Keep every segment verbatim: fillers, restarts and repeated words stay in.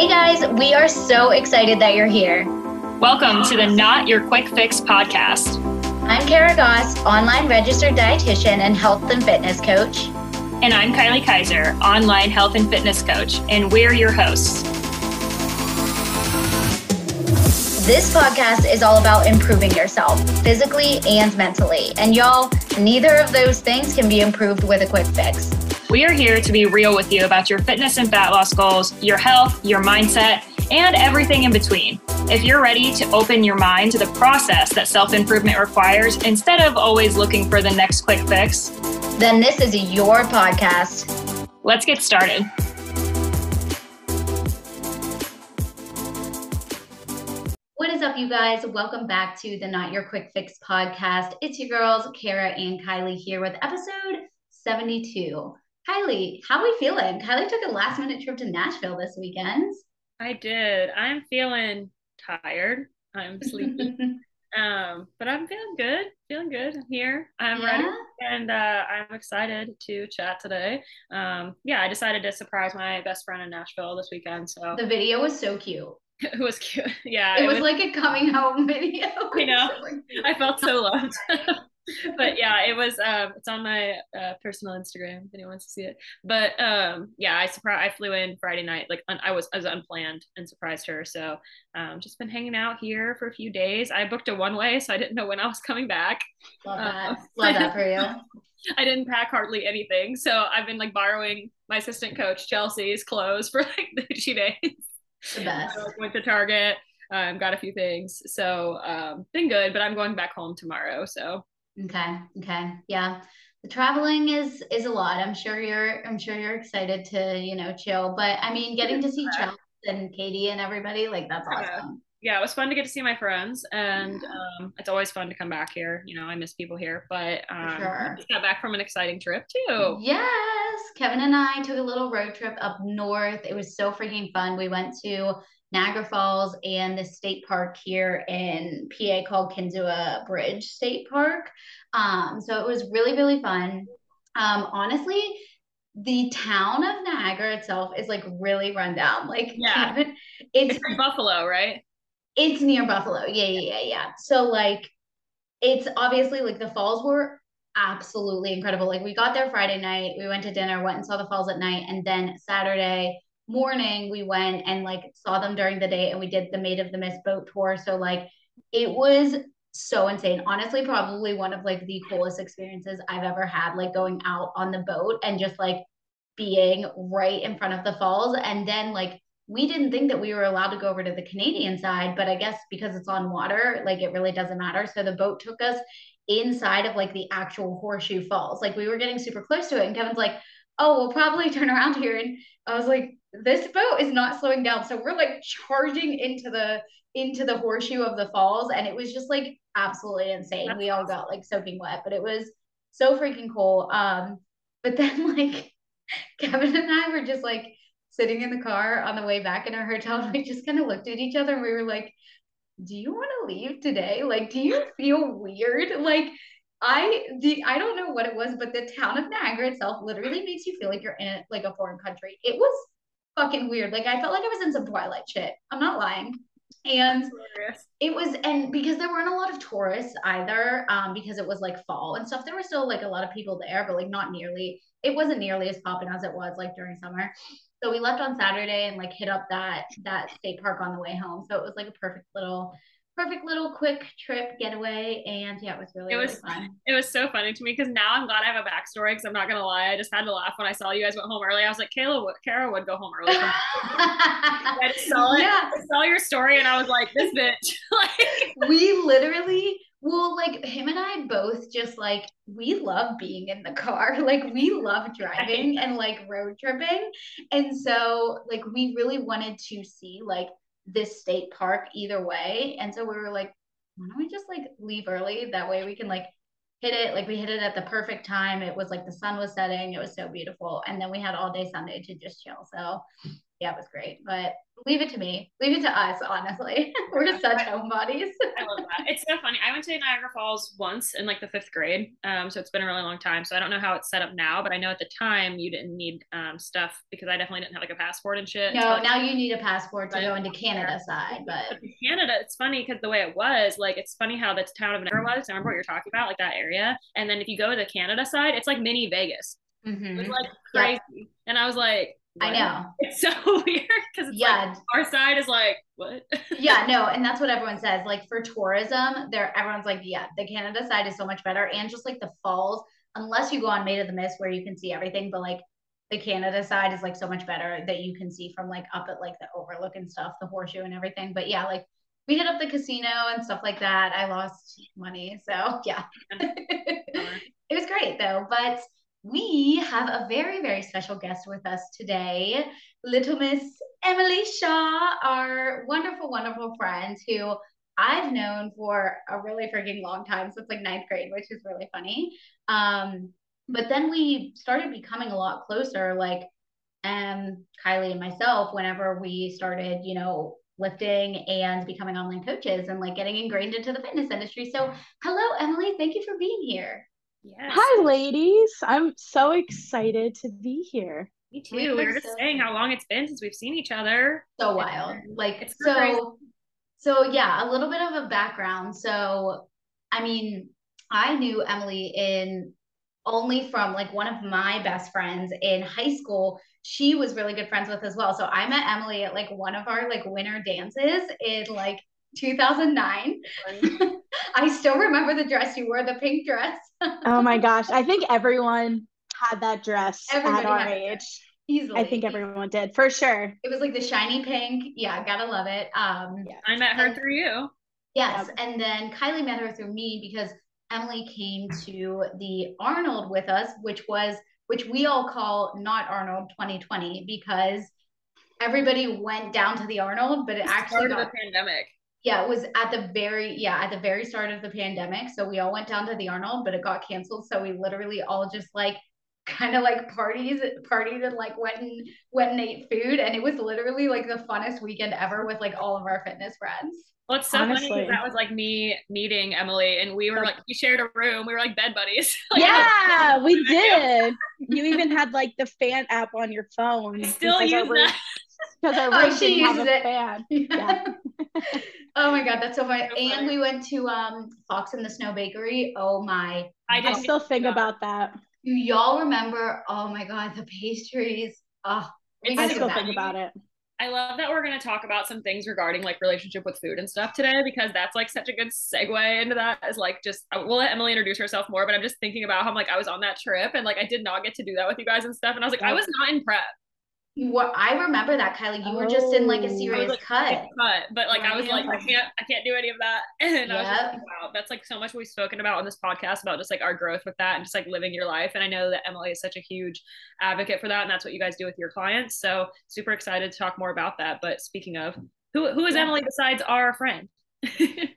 Hey guys, we are so excited that you're here. Welcome to the Not Your Quick Fix podcast. I'm Kara Goss, online registered dietitian and health and fitness coach. And I'm Kylie Kaiser, online health and fitness coach, and we're your hosts. This podcast is all about improving yourself, physically and mentally. And y'all, neither of those things can be improved with a quick fix. We are here to be real with you about your fitness and fat loss goals, your health, your mindset, and everything in between. If you're ready to open your mind to the process that self-improvement requires instead of always looking for the next quick fix, then this is your podcast. Let's get started. What is up, you guys? Welcome back to the Not Your Quick Fix podcast. It's your girls, Kara and Kylie, here with episode seventy-two. Kylie, how are we feeling? Kylie took a last minute trip to Nashville this weekend. I did. I'm feeling tired. I'm sleepy. um, but I'm feeling good. Feeling good. I'm here. I'm yeah. ready. And uh, I'm excited to chat today. Um, yeah, I decided to surprise my best friend in Nashville this weekend. So the video was so cute. It was cute. Yeah. It, it was, was like a coming home video. I know. I felt so loved. But yeah, it was, um, it's on my uh, personal Instagram if anyone wants to see it. But um, yeah, I surprised, I flew in Friday night, like un- I was I was unplanned and surprised her. So um, just been hanging out here for a few days. I booked a one-way, so I didn't know when I was coming back. Love that. Um, Love that for you. I didn't pack hardly anything. So I've been like borrowing my assistant coach, Chelsea's clothes for like two days. The best. So went to Target, um, got a few things. So um, been good, but I'm going back home tomorrow, so. Okay. Okay. Yeah. The traveling is, is a lot. I'm sure you're, I'm sure you're excited to, you know, chill, but I mean, getting to see Chelsea and Katie and everybody, like that's awesome. Yeah. It was fun to get to see my friends and, um, it's always fun to come back here. You know, I miss people here, but, um, sure. I just got back from an exciting trip too. Yes. Kevin and I took a little road trip up north. It was so freaking fun. We went to Niagara Falls and the state park here in P A called Kinsua Bridge State Park. Um, so it was really, really fun. Um, honestly, the town of Niagara itself is like really run down. Like yeah. Kevin, it's, it's near Buffalo, right? It's near Buffalo. Yeah, yeah, yeah, yeah. So like, it's obviously like the falls were absolutely incredible. Like we got there Friday night, we went to dinner, went and saw the falls at night, and then Saturday morning we went and like saw them during the day, and we did the Maid of the Mist boat tour. So like it was so insane, honestly, probably one of like the coolest experiences I've ever had, like going out on the boat and just like being right in front of the falls. And then like we didn't think that we were allowed to go over to the Canadian side, but I guess because it's on water, like it really doesn't matter. So the boat took us inside of like the actual Horseshoe Falls. Like we were getting super close to it, and Kevin's like, oh, we'll probably turn around here. And I was like, this boat is not slowing down. So we're like charging into the, into the horseshoe of the falls. And it was just like absolutely insane. We all got like soaking wet, but it was so freaking cool. Um, but then like Kevin and I were just like sitting in the car on the way back in our hotel. And we just kind of looked at each other and we were like, do you want to leave today? Like, do you feel weird? Like, I the I don't know what it was, but the town of Niagara itself literally makes you feel like you're in a, like a foreign country. It was fucking weird. Like I felt like I was in some Twilight shit. I'm not lying. And it was, and because there weren't a lot of tourists either, um, because it was like fall and stuff, there were still like a lot of people there, but like not nearly, it wasn't nearly as popping as it was like during summer. So we left on Saturday and like hit up that, that state park on the way home. So it was like a perfect little Perfect little quick trip getaway, and yeah, it was really, it was, really fun. It was so funny to me because now I'm glad I have a backstory, because I'm not gonna lie, I just had to laugh when I saw you guys went home early. I was like, Kayla, would, Kara would go home early. I just saw it. Yeah. I saw your story, and I was like, this bitch. Like, we literally, well, like him and I both just like we love being in the car, like we love driving and like road tripping, and so like we really wanted to see like this state park either way. And so we were like, why don't we just like leave early? That way we can like hit it. Like we hit it at the perfect time. It was like the sun was setting. It was so beautiful. And then we had all day Sunday to just chill. So yeah, it was great. But leave it to me. Leave it to us, honestly. We're just such homebodies. I love that. It's so funny. I went to Niagara Falls once in like the fifth grade. Um, so it's been a really long time. So I don't know how it's set up now, but I know at the time you didn't need um, stuff because I definitely didn't have like a passport and shit. No, like, now you need a passport to go into Canada side. But, but in Canada, it's funny because the way it was, like, it's funny how the town of Niagara was. I remember what you're talking about, like that area. And then if you go to the Canada side, it's like mini Vegas. Mm-hmm. It was like crazy. Yep. And I was like, what? I know. It's so weird because yeah, like, our side is like, what? Yeah, no. And that's what everyone says. Like for tourism, there everyone's like, yeah, the Canada side is so much better. And just like the falls, unless you go on Maid of the Mist where you can see everything, but like the Canada side is like so much better that you can see from like up at like the overlook and stuff, the horseshoe and everything. But yeah, like we hit up the casino and stuff like that. I lost money. So yeah. It was great though. But we have a very, very special guest with us today, Little Miss Emily Shaw, our wonderful, wonderful friend who I've known for a really freaking long time, since like ninth grade, which is really funny. Um, but then we started becoming a lot closer, like um, Kylie and myself, whenever we started, you know, lifting and becoming online coaches and like getting ingrained into the fitness industry. So hello, Emily, thank you for being here. Yes. Hi, ladies. I'm so excited to be here. Me too. We were just so saying how long it's been since we've seen each other. So wild. Like, it's so, crazy. So yeah, a little bit of a background. So, I mean, I knew Emily in only from like one of my best friends in high school. She was really good friends with as well. So I met Emily at like one of our like winter dances in like two thousand nine. I still remember the dress you wore, the pink dress. Oh my gosh, I think everyone had that dress. Everybody at our age, easily. I think everyone did, for sure. It was like the shiny pink. Yeah, gotta love it. Um yeah. I met her and, through you. Yes. Yep. And then Kylie met her through me because Emily came to the Arnold with us, which was which we all call not Arnold twenty twenty because everybody went down to the Arnold, but it it's actually got the pandemic. Yeah, it was at the very, yeah, at the very start of the pandemic. So we all went down to the Arnold, but it got canceled. So we literally all just like, kind of like parties, partied and like went and, went and ate food. And it was literally like the funnest weekend ever with like all of our fitness friends. Well, it's so Honestly. funny because that was like me meeting Emily and we were like, we shared a room. We were like bed buddies. Like, yeah, was, we did. You even had like the fan app on your phone. I still use that. Because our room oh, she didn't have a it. fan. Yeah. Oh my god, that's so funny. So and we went to um Fox and the Snow Bakery. Oh my I didn't still think god. about that. Do y'all remember? Oh my god, the pastries. Oh, I still think about it. I love that we're going to talk about some things regarding like relationship with food and stuff today, because that's like such a good segue into that. Is like, just, we'll let Emily introduce herself more, but I'm just thinking about how I'm like, I was on that trip and like I did not get to do that with you guys and stuff, and I was like, I was not in prep. What I remember that, Kylie, you oh, were just in like a serious like, cut. cut. But like I was like, I can't, I can't do any of that. And yep. I was just like, wow, that's like so much we've spoken about on this podcast about just like our growth with that and just like living your life. And I know that Emily is such a huge advocate for that, and that's what you guys do with your clients. So super excited to talk more about that. But speaking of, who who is yeah. Emily besides our friend?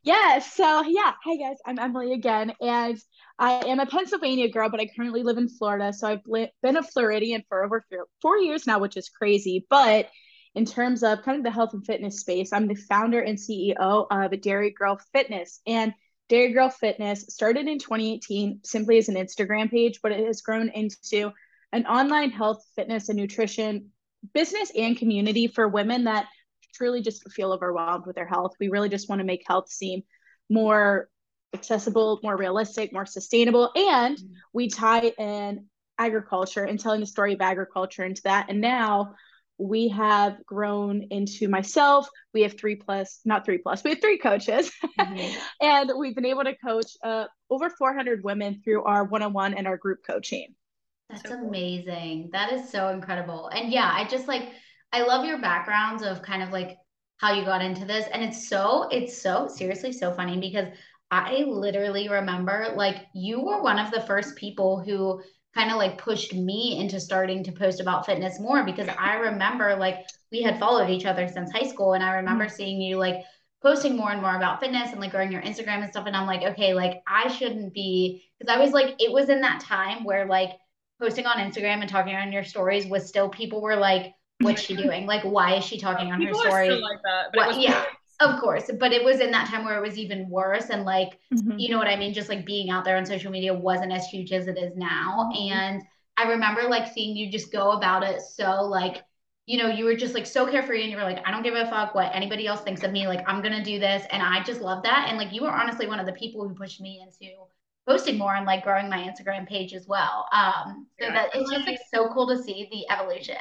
Yeah. So yeah, hi guys, I'm Emily again, and I am a Pennsylvania girl, but I currently live in Florida. So I've been a Floridian for over four years now, which is crazy. But in terms of kind of the health and fitness space, I'm the founder and C E O of Dairy Girl Fitness. And Dairy Girl Fitness started in twenty eighteen simply as an Instagram page, but it has grown into an online health, fitness, and nutrition business and community for women that truly just feel overwhelmed with their health. We really just want to make health seem more accessible, more realistic, more sustainable. And we tie in agriculture and telling the story of agriculture into that. And now we have grown into myself. We have three plus, not three plus, we have three coaches. Mm-hmm. And we've been able to coach uh, over four hundred women through our one-on-one and our group coaching. That's so amazing. Cool. That is so incredible. And yeah, I just like, I love your backgrounds of kind of like how you got into this. And it's so, it's so seriously so funny because I literally remember like you were one of the first people who kind of like pushed me into starting to post about fitness more, because I remember like we had followed each other since high school. And I remember mm-hmm. seeing you like posting more and more about fitness and like growing your Instagram and stuff. And I'm like, okay, like I shouldn't be, because I was like, it was in that time where like posting on Instagram and talking on your stories was still, people were like, what's she doing? Like, why is she talking on People her story? Are still like that, but what, yeah, of course. But it was in that time where it was even worse. And like, mm-hmm. you know what I mean? Just like being out there on social media wasn't as huge as it is now. Mm-hmm. And I remember like seeing you just go about it. So like, you know, you were just like so carefree and you were like, I don't give a fuck what anybody else thinks of me. Like, I'm going to do this. And I just love that. And like, you were honestly one of the people who pushed me into posting more and like growing my Instagram page as well. Um, so yeah, that it's just like so cool to see the evolution.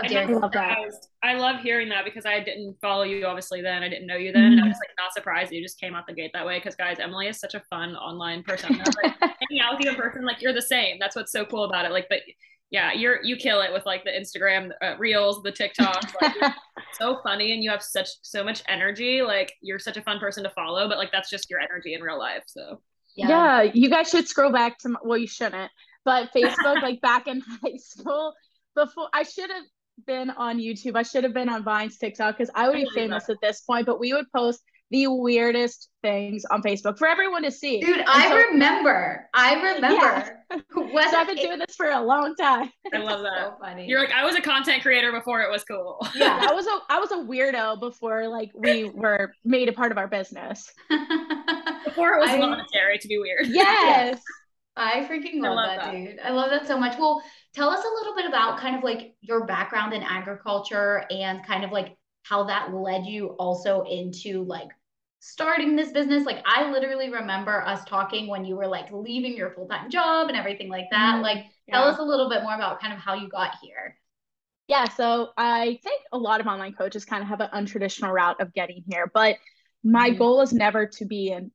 I love that. I, was, I love hearing that because I didn't follow you obviously then. I didn't know you then. Mm-hmm. And I was like not surprised that you just came out the gate that way because guys, Emily is such a fun online person. Like hanging out with you in person, like you're the same. That's what's so cool about it. Like, but yeah, you're you kill it with like the Instagram uh, reels, the TikToks. Like, you're so funny and you have such so much energy. Like you're such a fun person to follow, but like that's just your energy in real life. So yeah, yeah you guys should scroll back to my, well, you shouldn't, but Facebook like back in high school before I should have been on YouTube. I should have been on Vine's TikTok because I would be famous that. at this point, but we would post the weirdest things on Facebook for everyone to see. Dude, and I so, remember. I remember. Yeah. When so I've been it, doing this for a long time. I love that. So funny. You're like, I was a content creator before it was cool. Yeah, I was a I was a weirdo before like we were made a part of our business. Before it was I, monetary to be weird. Yes. I freaking love, I love that, that, dude. I love that so much. Well, tell us a little bit about kind of like your background in agriculture and kind of like how that led you also into like starting this business. Like I literally remember us talking when you were like leaving your full-time job and everything like that. Mm-hmm. Like yeah. tell us a little bit more about kind of how you got here. Yeah. So I think a lot of online coaches kind of have an untraditional route of getting here, but my mm-hmm. goal is never to be in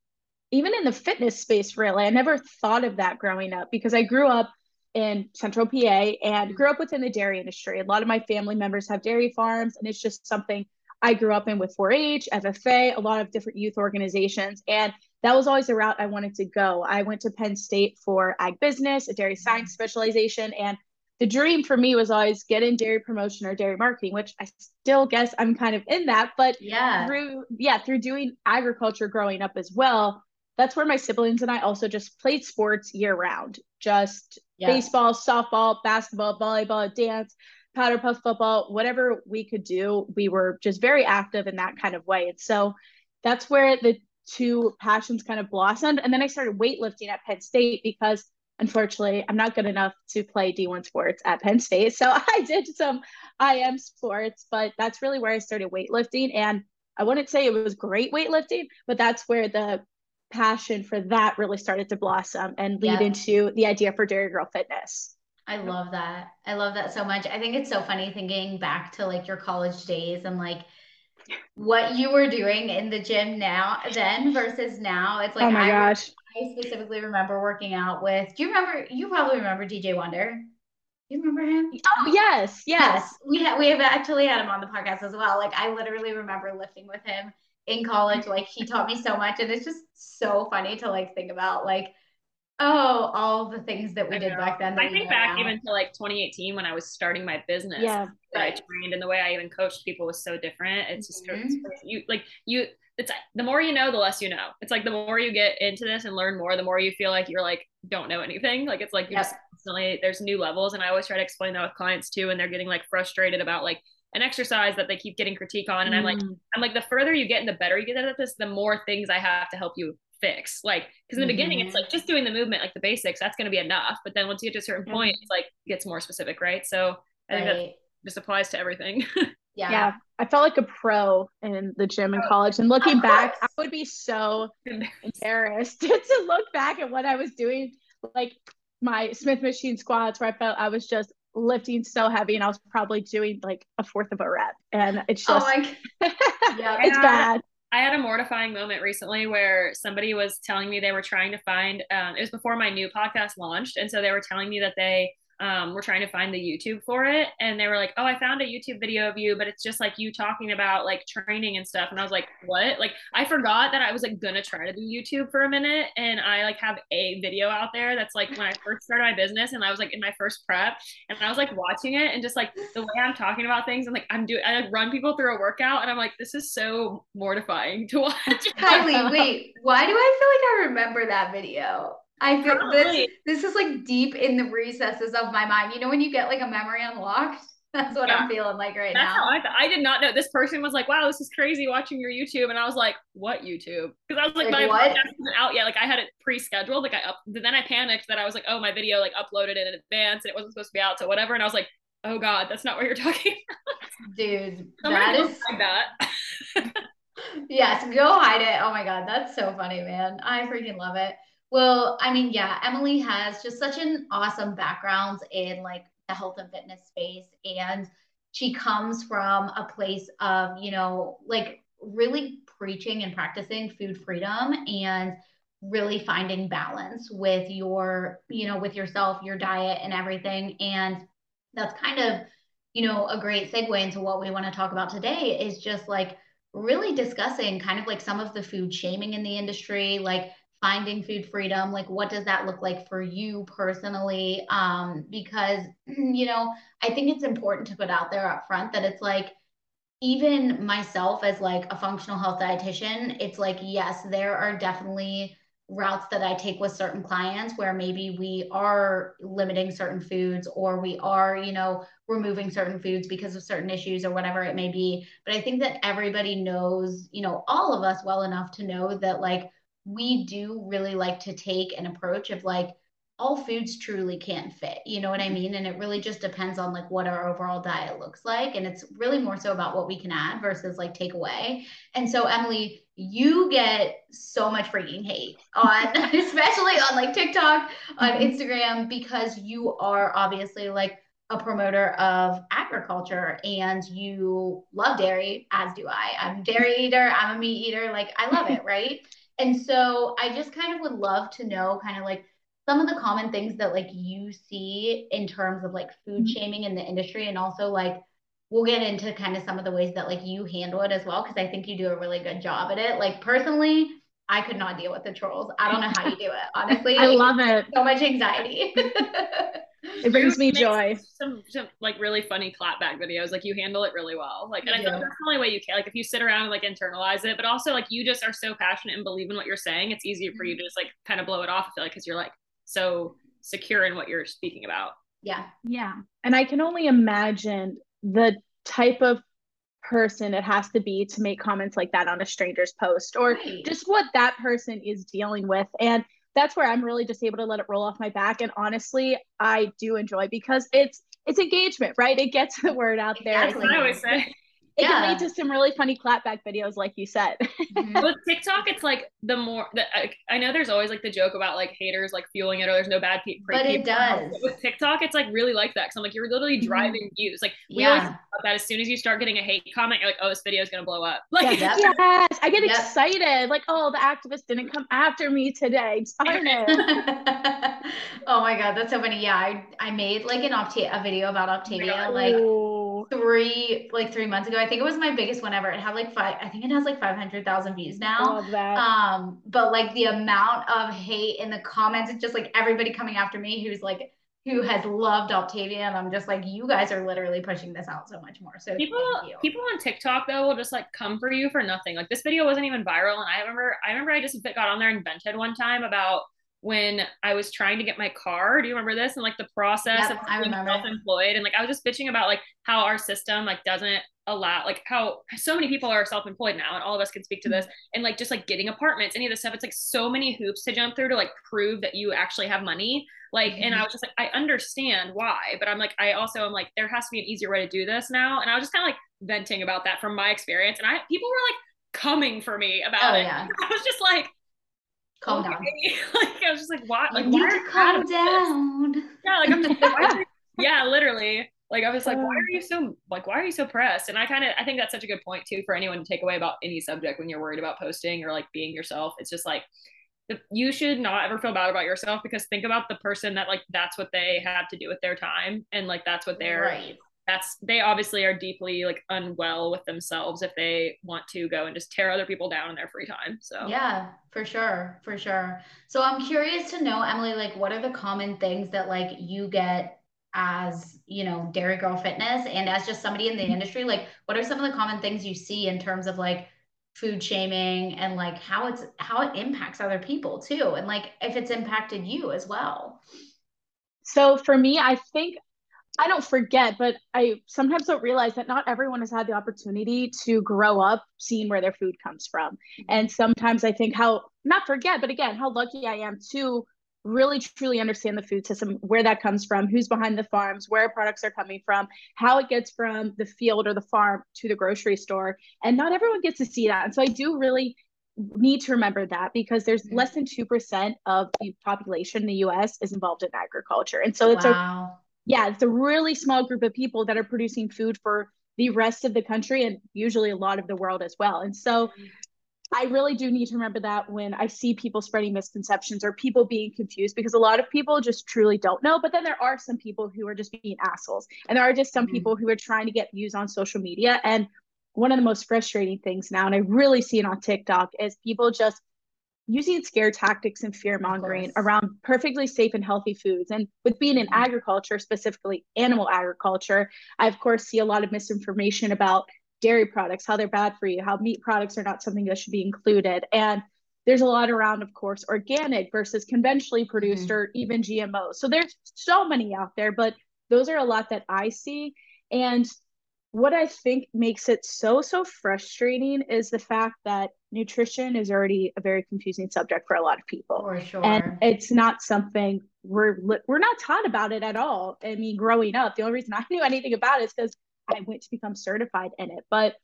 even in the fitness space, really. I never thought of that growing up because I grew up in Central P A and grew up within the dairy industry. A lot of my family members have dairy farms, and it's just something I grew up in with four H, F F A, a lot of different youth organizations. And that was always the route I wanted to go. I went to Penn State for ag business, a dairy science specialization. And the dream for me was always get in dairy promotion or dairy marketing, which I still guess I'm kind of in that, but yeah, through, yeah, through doing agriculture growing up as well, that's where my siblings and I also just played sports year round, just yes. baseball, softball, basketball, volleyball, dance, powder puff football, whatever we could do. We were just very active in that kind of way. And so that's where the two passions kind of blossomed. And then I started weightlifting at Penn State because unfortunately I'm not good enough to play D one sports at Penn State. So I did some I M sports, but that's really where I started weightlifting. And I wouldn't say it was great weightlifting, but that's where the passion for that really started to blossom and lead yeah. into the idea for Dairy Girl Fitness. I love that. I love that so much. I think it's so funny thinking back to like your college days and like what you were doing in the gym now then versus now. It's like, oh my I, gosh. I specifically remember working out with, do you remember, you probably remember D J Wonder. You remember him? Oh, yes. Yes. yes. We have, we have actually had him on the podcast as well. Like I literally remember lifting with him in college. Like he taught me so much, and it's just so funny to like think about like oh all the things that we I did know. back then. I think back now. even to like twenty eighteen when I was starting my business yeah that right. I trained, and the way I even coached people was so different. It's mm-hmm. just it's, you like you it's the more you know, the less you know. It's like the more you get into this and learn more, the more you feel like you're like don't know anything. Like it's like you're yep. just constantly there's new levels, and I always try to explain that with clients too, and they're getting like frustrated about like an exercise that they keep getting critique on. And I'm like, mm. I'm like, the further you get and the better you get at this, the more things I have to help you fix. Like, cause in the mm-hmm. beginning, it's like just doing the movement, like the basics, that's going to be enough. But then once you get to a certain yeah. point, it's like, it gets more specific. Right. So I right. think that just applies to everything. Yeah. yeah. I felt like a pro in the gym in college, and looking back, I would be so embarrassed to look back at what I was doing. Like my Smith machine squats where I felt I was just lifting so heavy, and I was probably doing like a fourth of a rep, and it's just oh my yeah, it's I had, bad. I had a mortifying moment recently where somebody was telling me they were trying to find um it was before my new podcast launched, and so they were telling me that they um were trying to find the YouTube for it, and they were like, oh, I found a YouTube video of you, but it's just like you talking about like training and stuff. And I was like, what? Like I forgot that I was like gonna try to do YouTube for a minute, and I like have a video out there that's like when I first started my business, and I was like in my first prep, and I was like watching it, and just like the way I'm talking about things, and like I'm doing I like run people through a workout, and I'm like, this is so mortifying to watch. Kylie, wait, why do I feel like I remember that video? I feel Probably. this this is like deep in the recesses of my mind. You know when you get like a memory unlocked? That's what yeah. I'm feeling like right That's now. How I, th- I did not know. This person was like, wow, this is crazy watching your YouTube. And I was like, what YouTube? Because I was like, like my podcast isn't out yet. Like I had it pre-scheduled. Like I up- then I panicked that I was like, oh, my video like uploaded in advance and it wasn't supposed to be out. So whatever. And I was like, oh God, that's not what you're talking about. Dude, that is that. Yes, go hide it. Oh my God. That's so funny, man. I freaking love it. Well, I mean, yeah, Emily has just such an awesome background in like the health and fitness space. And she comes from a place of, you know, like really preaching and practicing food freedom and really finding balance with your, you know, with yourself, your diet and everything. And that's kind of, you know, a great segue into what we want to talk about today is just like really discussing kind of like some of the food shaming in the industry, like finding food freedom, like what does that look like for you personally? Um, because, you know, I think it's important to put out there up front that it's like, even myself as like a functional health dietitian, it's like, yes, there are definitely routes that I take with certain clients where maybe we are limiting certain foods or we are, you know, removing certain foods because of certain issues or whatever it may be. But I think that everybody knows, you know, all of us well enough to know that like we do really like to take an approach of like all foods truly can fit, you know what I mean? And it really just depends on like what our overall diet looks like. And it's really more so about what we can add versus like take away. And so Emily, you get so much freaking hate on, especially on like TikTok, on Instagram, because you are obviously like a promoter of agriculture and you love dairy, as do I. I'm a dairy eater. I'm a meat eater. Like I love it. Right. And so I just kind of would love to know kind of like some of the common things that like you see in terms of like food shaming in the industry, and also like we'll get into kind of some of the ways that like you handle it as well, because I think you do a really good job at it. Like personally, I could not deal with the trolls. I don't know how you do it, honestly. I love it. So much anxiety. It brings me joy. Some, some like really funny clapback videos. Like you handle it really well. Like, and I think that's the only way you can. Like if you sit around and like internalize it, but also like you just are so passionate and believe in what you're saying. It's easier for you to just like kind of blow it off. I feel like because you're like so secure in what you're speaking about. Yeah, yeah. And I can only imagine the type of person it has to be to make comments like that on a stranger's post, or right. just what that person is dealing with. And that's where I'm really just able to let it roll off my back. And honestly, I do enjoy, because it's, it's engagement, right? It gets the word out there. That's what I always say. It yeah. can lead to some really funny clapback videos, like you said. With TikTok, it's like the more the, I, I know there's always like the joke about like haters like fueling it, or there's no bad people. But it does. But with TikTok, it's like really like that, because I'm like, you're literally driving mm-hmm. views. Like we yeah. always talk about that. As soon as you start getting a hate comment, you're like, oh, this video is gonna blow up. Like yeah, yep. yes, I get yep. excited. Like, oh, the activist didn't come after me today. It. Oh my God, that's so funny. Yeah, I I made like an Opta- a video about Optavia like three like three months ago. I think it was my biggest one ever. It had like five, I think it has like five hundred thousand views now. Love that. Um, but like the amount of hate in the comments, it's just like everybody coming after me who's like, who has loved Optavia. And I'm just like, you guys are literally pushing this out so much more. So people, people on TikTok though, will just like come for you for nothing. Like this video wasn't even viral. And I remember, I remember I just got on there and vented one time about when I was trying to get my car. Do you remember this? And like the process yep, of being self-employed. And like, I was just bitching about like how our system like doesn't allow, like how so many people are self-employed now, and all of us can speak to this, and like, just like getting apartments, any of this stuff. It's like so many hoops to jump through to like prove that you actually have money. Like, mm-hmm. and I was just like, I understand why, but I'm like, I also am like, there has to be an easier way to do this now. And I was just kind of like venting about that from my experience. And I, people were like coming for me about oh, it. Yeah. I was just like, calm okay. down. Like I was just like, why? Like, you need why to calm down. Yeah, like I'm just, why, yeah, literally. Like I was like, why are you so like why are you so pressed? And I kind of I think that's such a good point too for anyone to take away about any subject when you're worried about posting or like being yourself. It's just like the, you should not ever feel bad about yourself, because think about the person that like that's what they had to do with their time, and like that's what they're right. that's they obviously are deeply like unwell with themselves if they want to go and just tear other people down in their free time. So yeah, for sure. For sure. So I'm curious to know, Emily, like what are the common things that like you get as, you know, Dairy Girl Fitness and as just somebody in the industry? Like what are some of the common things you see in terms of like food shaming and like how it's, how it impacts other people too? And like if it's impacted you as well. So for me, I think I don't forget, but I sometimes don't realize that not everyone has had the opportunity to grow up seeing where their food comes from. And sometimes I think how, not forget, but again, how lucky I am to really truly understand the food system, where that comes from, who's behind the farms, where products are coming from, how it gets from the field or the farm to the grocery store. And not everyone gets to see that. And so I do really need to remember that, because there's less than two percent of the population in the U S is involved in agriculture. And so it's wow. a Yeah, it's a really small group of people that are producing food for the rest of the country and usually a lot of the world as well. And so I really do need to remember that when I see people spreading misconceptions or people being confused, because a lot of people just truly don't know. But then there are some people who are just being assholes, and there are just some mm-hmm. people who are trying to get views on social media. And one of the most frustrating things now, and I really see it on TikTok, is people just using scare tactics and fear mongering around perfectly safe and healthy foods. And with being in agriculture, specifically animal agriculture, I of course see a lot of misinformation about dairy products, how they're bad for you, how meat products are not something that should be included. And there's a lot around, of course, organic versus conventionally produced mm-hmm. or even G M Os. So there's so many out there, but those are a lot that I see. And what I think makes it so, so frustrating is the fact that nutrition is already a very confusing subject for a lot of people. For sure. And it's not something we're, we're not taught about it at all. I mean, growing up, the only reason I knew anything about it is because I went to become certified in it. But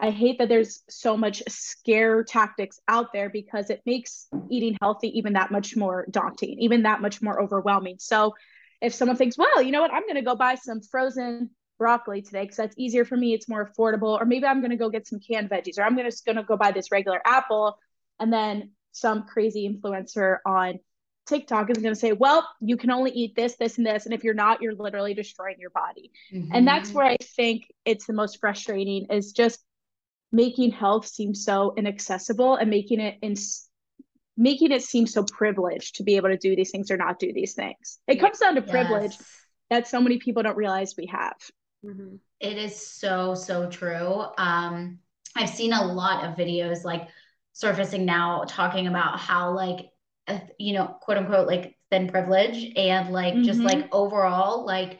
I hate that there's so much scare tactics out there, because it makes eating healthy even that much more daunting, even that much more overwhelming. So if someone thinks, well, you know what, I'm going to go buy some frozen broccoli today because that's easier for me, it's more affordable, or maybe I'm going to go get some canned veggies, or I'm just going to go buy this regular apple, and then some crazy influencer on TikTok is going to say, well, you can only eat this, this, and this, and if you're not, you're literally destroying your body. Mm-hmm. And that's where I think it's the most frustrating, is just making health seem so inaccessible and making it in making it seem so privileged to be able to do these things or not do these things. It comes down to privilege yes. that so many people don't realize we have. Mm-hmm. It is so, so true. Um, I've seen a lot of videos like surfacing now talking about how like, uh, you know, quote unquote, like thin privilege, and like, mm-hmm. just like overall, like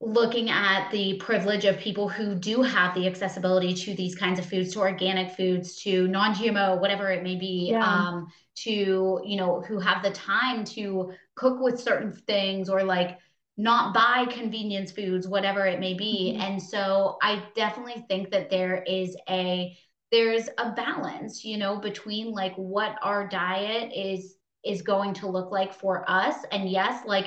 looking at the privilege of people who do have the accessibility to these kinds of foods, to organic foods, to non-G M O, whatever it may be, yeah. um, to, you know, who have the time to cook with certain things, or like, not buy convenience foods, whatever it may be. And so I definitely think that there is a, there's a balance, you know, between like what our diet is, is going to look like for us. And yes, like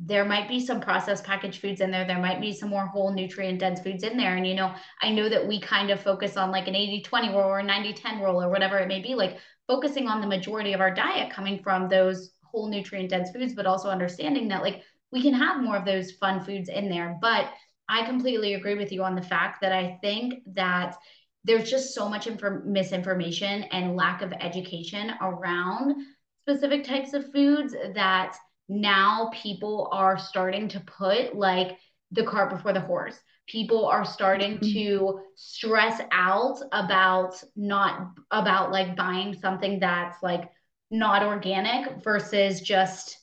there might be some processed packaged foods in there. There might be some more whole nutrient dense foods in there. And, you know, I know that we kind of focus on like an eighty twenty rule or ninety ten rule or whatever it may be, like focusing on the majority of our diet coming from those whole nutrient dense foods, but also understanding that like, we can have more of those fun foods in there. But I completely agree with you on the fact that I think that there's just so much inf- misinformation and lack of education around specific types of foods that now people are starting to put like the cart before the horse. People are starting mm-hmm. to stress out about not about like buying something that's like not organic versus just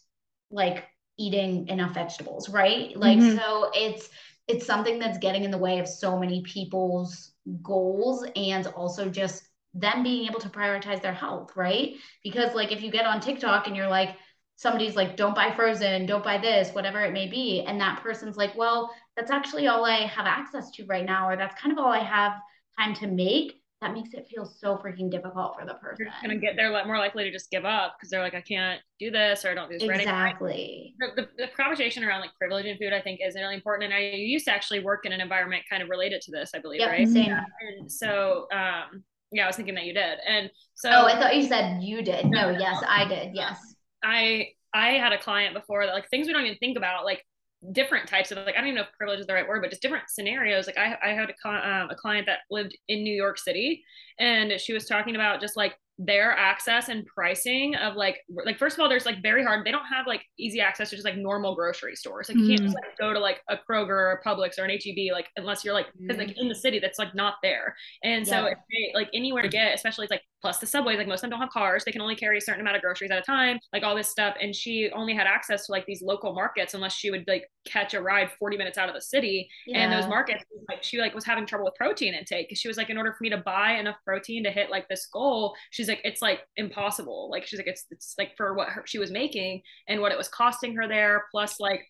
like eating enough vegetables, right? Like, mm-hmm. so it's, it's something that's getting in the way of so many people's goals, and also just them being able to prioritize their health, right? Because like, if you get on TikTok and you're like, somebody's like, don't buy frozen, don't buy this, whatever it may be. And that person's like, well, that's actually all I have access to right now, or that's kind of all I have time to make. That makes it feel so freaking difficult for the person. They're going to get, they're more likely to just give up because they're like, I can't do this, or I don't do this. Exactly. Right. The, the, the conversation around like privilege in food, I think, is really important. And I used to actually work in an environment kind of related to this, I believe, yep, right? Same. Yeah. And so, um, yeah, I was thinking that you did. And so. Oh, I thought you said you did. No, yes, I did. Yes. I, I had a client before that like things we don't even think about, like different types of like, I don't even know if privilege is the right word, but just different scenarios. Like I, I had a, um, a client that lived in New York City, and she was talking about just like their access and pricing of like, like, first of all, there's like very hard, they don't have like easy access to just like normal grocery stores. Like you mm-hmm. can't just like go to like a Kroger or a Publix or an H E B, like, unless you're like, cause like in the city that's like not there. And yeah. so if they, like anywhere to get, especially it's like, plus the subway, like most of them don't have cars. They can only carry a certain amount of groceries at a time, like all this stuff. And she only had access to like these local markets unless she would like catch a ride forty minutes out of the city. Yeah. And those markets, like she like was having trouble with protein intake. Cause she was like, in order for me to buy enough protein to hit like this goal, she's like, it's like impossible. Like she's like, it's it's like for what her, she was making and what it was costing her there, plus like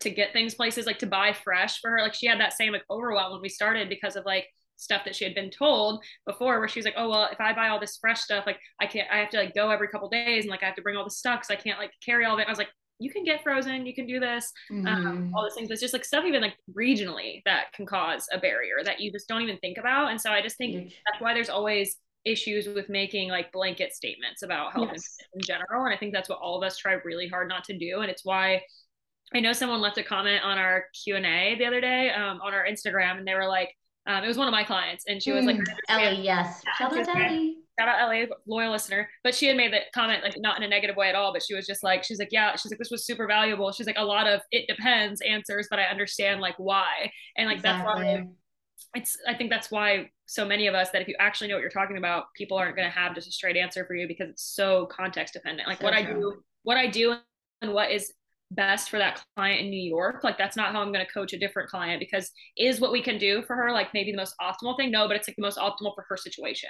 to get things places, like to buy fresh for her. Like she had that same like overwhelm when we started because of like stuff that she had been told before, where she was like, oh well, if I buy all this fresh stuff, like I can't, I have to like go every couple days and like I have to bring all the stuff because I can't like carry all of it. I was like, you can get frozen, you can do this, mm-hmm. um, all those things. It's just like stuff even like regionally that can cause a barrier that you just don't even think about. And so I just think mm-hmm. that's why there's always issues with making like blanket statements about health yes. in general. And I think that's what all of us try really hard not to do. And it's why I know someone left a comment on our Q and A the other day um, on our Instagram, and they were like, um, it was one of my clients, and she was like, mm, Ellie, yes. Shout out Ellie. Shout out Ellie, loyal listener. But she had made that comment, like not in a negative way at all, but she was just like, she's like, yeah, she's like, this was super valuable. She's like, a lot of it depends answers, but I understand like why. And like, exactly. that's why it's, I think that's why so many of us, that if you actually know what you're talking about, people aren't going to have just a straight answer for you because it's so context dependent. Like so what true. I do, what I do and what is best for that client in New York, like that's not how I'm going to coach a different client, because is what we can do for her like maybe the most optimal thing? No, but it's like the most optimal for her situation.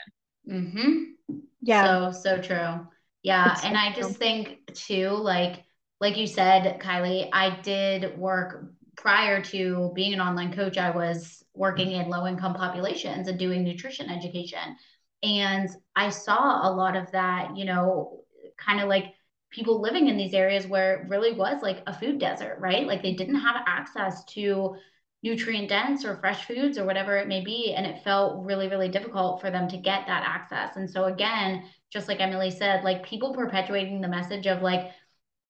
Mm-hmm. Yeah. So, so true. Yeah. That's and so I just true. think too, like, like you said, Kylie, I did work prior to being an online coach. I was working in low-income populations and doing nutrition education. And I saw a lot of that, you know, kind of like people living in these areas where it really was like a food desert, right? Like they didn't have access to nutrient dense or fresh foods or whatever it may be. And it felt really, really difficult for them to get that access. And so again, just like Emily said, like people perpetuating the message of like,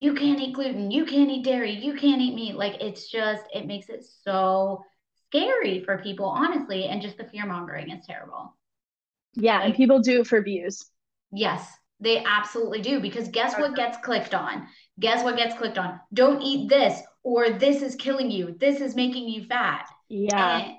you can't eat gluten, you can't eat dairy, you can't eat meat. Like it's just, it makes it so scary for people, honestly. And just the fear mongering is terrible. Yeah. Like, and people do it for views. Yes, they absolutely do. Because guess what gets clicked on? Guess what gets clicked on? Don't eat this, or this is killing you. This is making you fat. Yeah. And,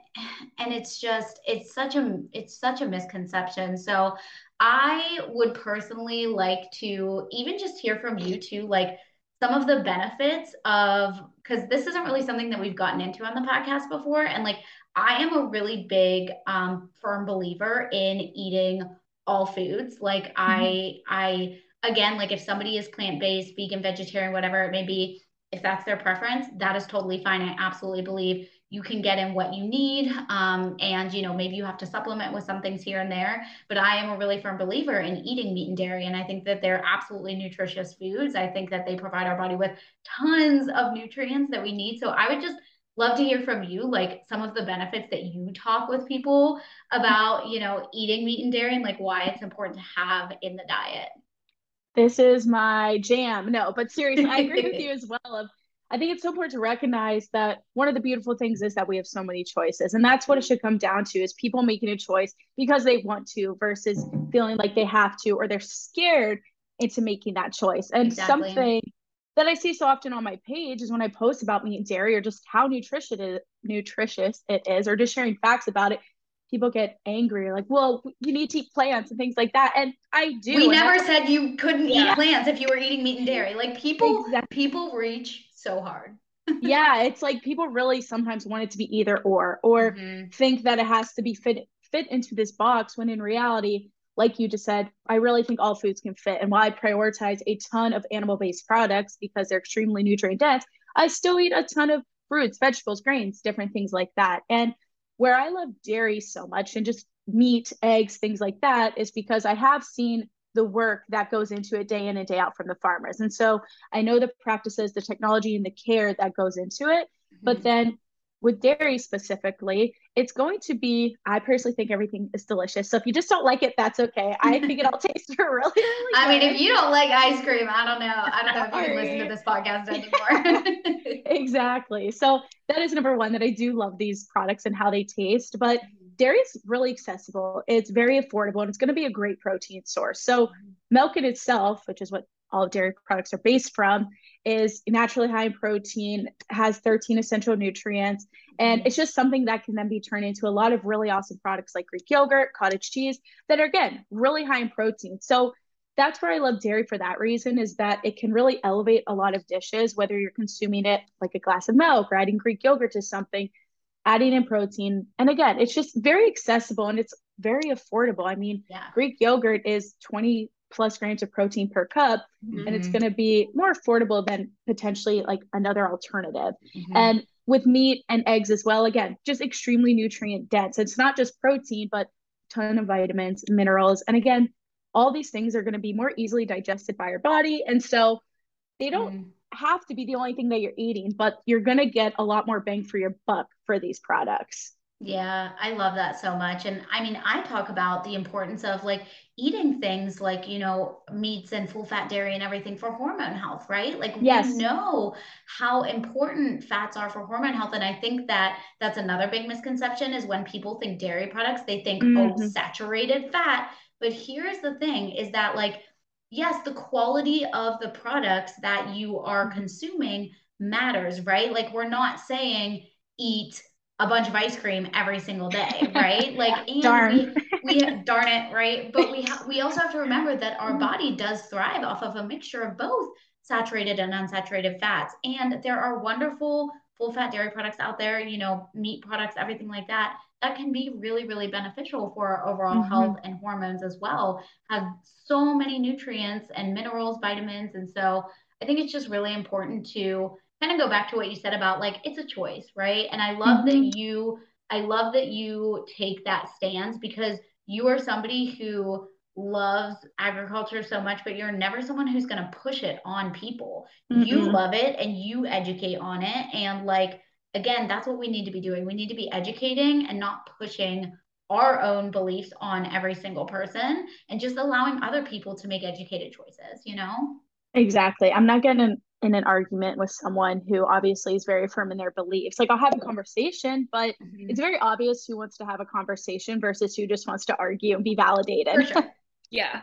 and it's just, it's such a, it's such a misconception. So I would personally like to even just hear from you too, like some of the benefits of, because this isn't really something that we've gotten into on the podcast before. And like, I am a really big, um, firm believer in eating all foods. Like I, I, again, like if somebody is plant-based, vegan, vegetarian, whatever it may be, if that's their preference, that is totally fine. I absolutely believe you can get in what you need. Um, and, you know, maybe you have to supplement with some things here and there, but I am a really firm believer in eating meat and dairy. And I think that they're absolutely nutritious foods. I think that they provide our body with tons of nutrients that we need. So I would just love to hear from you, like some of the benefits that you talk with people about, you know, eating meat and dairy and like why it's important to have in the diet. This is my jam. No, but seriously, I agree with you as well. Of, I think it's so important to recognize that one of the beautiful things is that we have so many choices. And that's what it should come down to, is people making a choice because they want to versus feeling like they have to, or they're scared into making that choice. And exactly. something that I see so often on my page is when I post about meat and dairy or just how nutritious it is, nutritious it is, or just sharing facts about it, people get angry, like, well, you need to eat plants and things like that. And I do. We never I, said you couldn't yeah. eat plants if you were eating meat and dairy. Like people, exactly. people reach so hard. Yeah. It's like people really sometimes want it to be either or, or mm-hmm. think that it has to be fit, fit into this box, when in reality, like you just said, I really think all foods can fit. And while I prioritize a ton of animal-based products because they're extremely nutrient dense, I still eat a ton of fruits, vegetables, grains, different things like that. And where I love dairy so much and just meat, eggs, things like that, is because I have seen the work that goes into it day in and day out from the farmers. And so I know the practices, the technology, and the care that goes into it. Mm-hmm. But then with dairy specifically, it's going to be, I personally think everything is delicious. So if you just don't like it, that's okay. I think it all tastes really, really I good. mean, if you don't like ice cream, I don't know. I don't know if you can listen to this podcast anymore. Yeah, exactly. So that is number one, that I do love these products and how they taste. But dairy is really accessible. It's very affordable, and it's going to be a great protein source. So milk in itself, which is what all dairy products are based from, is naturally high in protein, has thirteen essential nutrients. And it's just something that can then be turned into a lot of really awesome products like Greek yogurt, cottage cheese, that are, again, really high in protein. So that's where I love dairy for that reason, is that it can really elevate a lot of dishes, whether you're consuming it like a glass of milk or adding Greek yogurt to something, adding in protein. And again, it's just very accessible and it's very affordable. I mean, yeah. Greek yogurt is twenty plus grams of protein per cup, mm-hmm. and it's going to be more affordable than potentially like another alternative. Mm-hmm. And with meat and eggs as well, again, just extremely nutrient dense. It's not just protein, but a ton of vitamins, minerals. And again, all these things are going to be more easily digested by your body. And so they don't mm. have to be the only thing that you're eating, but you're going to get a lot more bang for your buck for these products. Yeah, I love that so much. And I mean, I talk about the importance of like eating things like, you know, meats and full fat dairy and everything for hormone health, right? Like yes. we know how important fats are for hormone health. And I think that that's another big misconception is when people think dairy products, they think, mm-hmm. oh, saturated fat. But here's the thing is that like, yes, the quality of the products that you are consuming matters, right? Like we're not saying eat a bunch of ice cream every single day, right? Like, and darn. We, we darn it, right? But we ha- we also have to remember that our body does thrive off of a mixture of both saturated and unsaturated fats. And there are wonderful full fat dairy products out there, you know, meat products, everything like that, that can be really, really beneficial for our overall mm-hmm. health and hormones as well, have so many nutrients and minerals, vitamins. And so I think it's just really important to kind of go back to what you said about like, it's a choice, right? And I love mm-hmm. that you, I love that you take that stance because you are somebody who loves agriculture so much, but you're never someone who's going to push it on people. Mm-hmm. You love it and you educate on it. And like, again, that's what we need to be doing. We need to be educating and not pushing our own beliefs on every single person and just allowing other people to make educated choices, you know? Exactly. I'm not getting in, in an argument with someone who obviously is very firm in their beliefs. Like I'll have a conversation, but mm-hmm. it's very obvious who wants to have a conversation versus who just wants to argue and be validated. For sure. Yeah.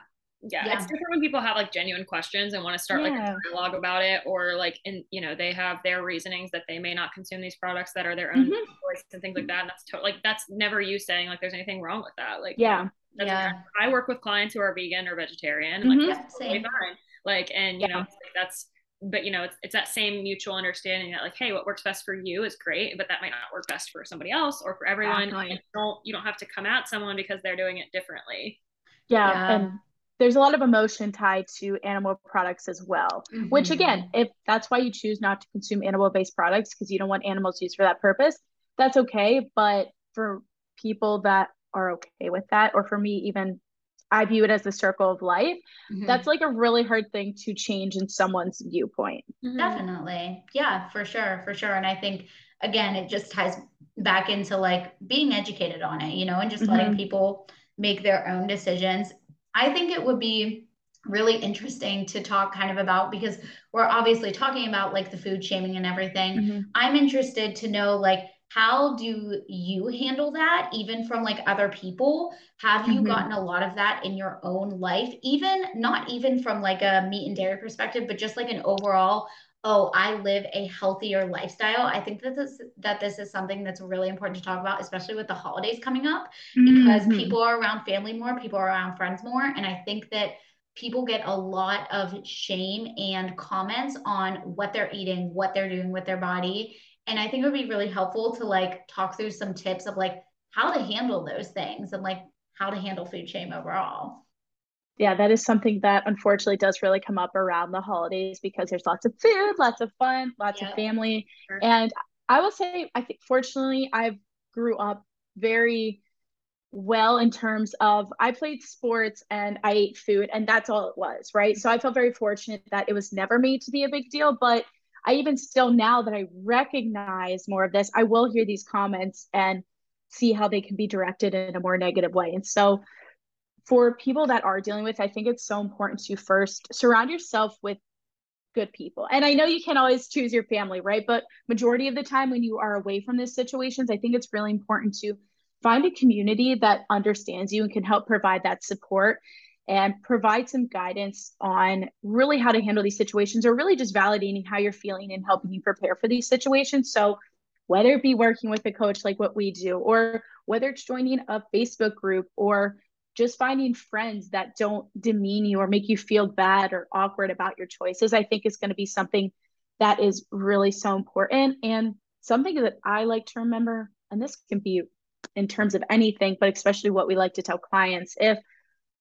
Yeah. yeah. It's different when people have like genuine questions and want to start yeah. like a dialogue about it, or like, in, you know, they have their reasonings that they may not consume these products that are their own mm-hmm. choice and things like that. And that's to- like, that's never you saying like, there's anything wrong with that. Like, yeah. That's yeah. I work with clients who are vegan or vegetarian and like, mm-hmm. that's totally fine. Like, and you yeah. know, like, that's, but you know, it's, it's that same mutual understanding that like, hey, what works best for you is great, but that might not work best for somebody else or for everyone. Exactly. And don't, you don't have to come at someone because they're doing it differently. Yeah. yeah. And there's a lot of emotion tied to animal products as well, mm-hmm. which again, if that's why you choose not to consume animal-based products because you don't want animals used for that purpose, that's okay. But for people that are okay with that, or for me, even I view it as the circle of life. Mm-hmm. That's like a really hard thing to change in someone's viewpoint. Mm-hmm. Definitely. Yeah, for sure. For sure. And I think, again, it just ties back into like being educated on it, you know, and just mm-hmm. letting people make their own decisions. I think it would be really interesting to talk kind of about, because we're obviously talking about like the food shaming and everything. Mm-hmm. I'm interested to know, like, how do you handle that even from like other people? Have you mm-hmm. gotten a lot of that in your own life? Even not even from like a meat and dairy perspective, but just like an overall, oh, I live a healthier lifestyle. I think that this, that this is something that's really important to talk about, especially with the holidays coming up, because mm-hmm. people are around family more, people are around friends more. And I think that people get a lot of shame and comments on what they're eating, what they're doing with their body. And I think it would be really helpful to like talk through some tips of like how to handle those things and like how to handle food shame overall. Yeah, that is something that unfortunately does really come up around the holidays because there's lots of food, lots of fun, lots yep. of family. Sure. And I will say, I think fortunately I've grew up very well in terms of I played sports and I ate food and that's all it was, right? So I felt very fortunate that it was never made to be a big deal, but I even still now that I recognize more of this, I will hear these comments and see how they can be directed in a more negative way. And so for people that are dealing with, I think it's so important to first surround yourself with good people. And I know you can't always choose your family, right? But majority of the time when you are away from these situations, I think it's really important to find a community that understands you and can help provide that support and provide some guidance on really how to handle these situations, or really just validating how you're feeling and helping you prepare for these situations. So whether it be working with a coach like what we do, or whether it's joining a Facebook group, or just finding friends that don't demean you or make you feel bad or awkward about your choices, I think is going to be something that is really so important. And something that I like to remember, and this can be in terms of anything, but especially what we like to tell clients, if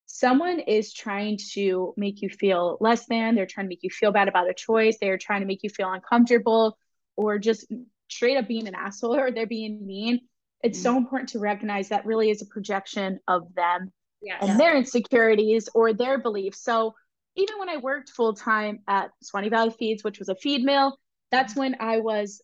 someone is trying to make you feel less than, they're trying to make you feel bad about a choice, they're trying to make you feel uncomfortable, or just straight up being an asshole, or they're being mean, it's mm-hmm. so important to recognize that really is a projection of them yeah, and yeah. their insecurities or their beliefs. So even when I worked full time at Swanee Valley Feeds, which was a feed mill, that's when I was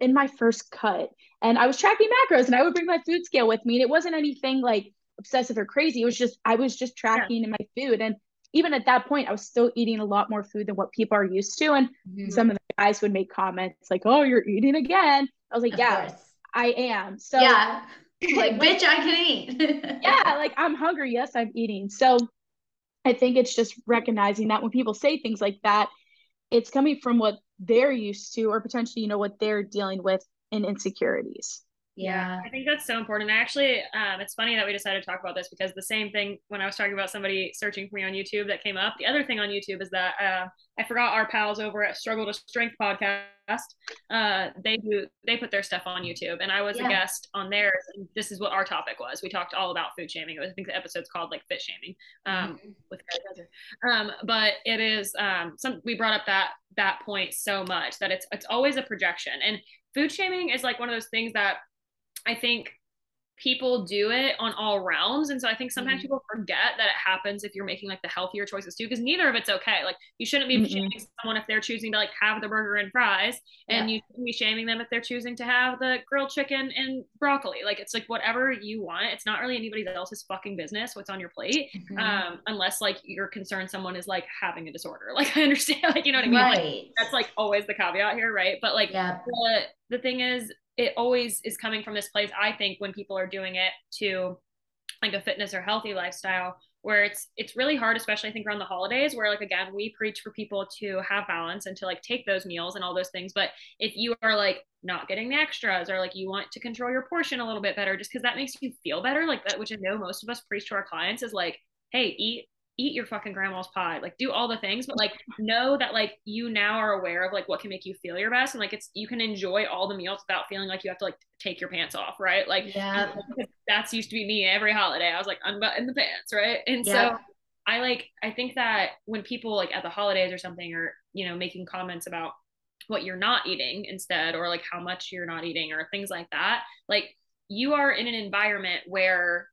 in my first cut and I was tracking macros, and I would bring my food scale with me. And it wasn't anything like obsessive or crazy. It was just, I was just tracking yeah. in my food. And even at that point, I was still eating a lot more food than what people are used to. And mm-hmm. some of the guys would make comments like, oh, you're eating again. I was like, of yeah, course. I am. So yeah. like, bitch, I can eat. yeah. Like, I'm hungry. Yes, I'm eating. So I think it's just recognizing that when people say things like that, it's coming from what they're used to, or potentially, you know, what they're dealing with in insecurities. Yeah. I think that's so important. I actually, um, it's funny that we decided to talk about this, because the same thing when I was talking about somebody searching for me on YouTube that came up, the other thing on YouTube is that, uh, I forgot our pals over at Struggle to Strength podcast. Uh, they do, they put their stuff on YouTube, and I was yeah. a guest on theirs. And this is what our topic was. We talked all about food shaming. It was, I think the episode's called like fit shaming, um, mm-hmm. with Kara Goss. Um, but it is, um, some, we brought up that, that point so much, that it's, it's always a projection, and food shaming is like one of those things that I think people do it on all realms. And so I think sometimes mm-hmm. people forget that it happens if you're making like the healthier choices too, because neither of it's okay. Like, you shouldn't be mm-hmm. shaming someone if they're choosing to like have the burger and fries, and yeah. you shouldn't be shaming them if they're choosing to have the grilled chicken and broccoli. Like, it's like whatever you want. It's not really anybody else's fucking business what's on your plate. Mm-hmm. Um, unless like you're concerned someone is like having a disorder. Like, I understand, like, you know what I mean? Right. Like, that's like always the caveat here. Right. But like yeah. the, the thing is, it always is coming from this place, I think, when people are doing it to like a fitness or healthy lifestyle, where it's, it's really hard, especially I think around the holidays, where like, again, we preach for people to have balance and to like take those meals and all those things. But if you are like not getting the extras, or like you want to control your portion a little bit better, just cause that makes you feel better, like that, which I know most of us preach to our clients is like, hey, eat, eat your fucking grandma's pie, like do all the things, but like know that like you now are aware of like what can make you feel your best, and like it's, you can enjoy all the meals without feeling like you have to like take your pants off, right? Like yeah. that's used to be me every holiday. I was like, unbutton the pants, right? And yeah. so I like, I think that when people like at the holidays or something are, you know, making comments about what you're not eating instead, or like how much you're not eating or things like that, like you are in an environment where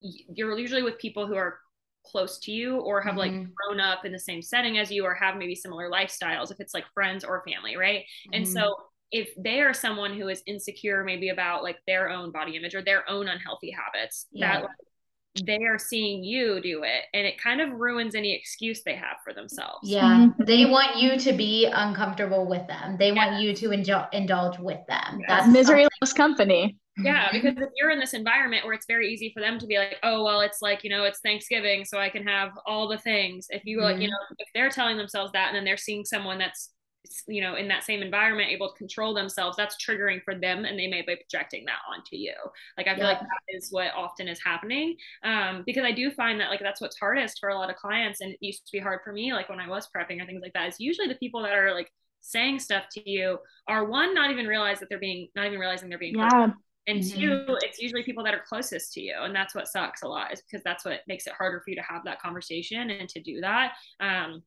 you're usually with people who are close to you, or have mm-hmm. like grown up in the same setting as you, or have maybe similar lifestyles, if it's like friends or family, right? Mm-hmm. And so if they are someone who is insecure maybe about like their own body image or their own unhealthy habits, yeah. that like, they are seeing you do it, and it kind of ruins any excuse they have for themselves. Yeah. Mm-hmm. They want you to be uncomfortable with them. They yeah. want you to indul- indulge with them. Yeah. That's misery loves company. Yeah, because if you're in this environment where it's very easy for them to be like, oh, well, it's like, you know, it's Thanksgiving, so I can have all the things. If you like, mm-hmm. you know, if they're telling themselves that, and then they're seeing someone that's, you know, in that same environment, able to control themselves, that's triggering for them, and they may be projecting that onto you. Like, I feel yeah. like that is what often is happening. Um, because I do find that like, that's what's hardest for a lot of clients. And it used to be hard for me, like when I was prepping or things like that, is usually the people that are like saying stuff to you are one, not even realize that they're being, not even realizing they're being yeah. and two, mm-hmm. it's usually people that are closest to you. And that's what sucks a lot, is because that's what makes it harder for you to have that conversation and to do that. Um,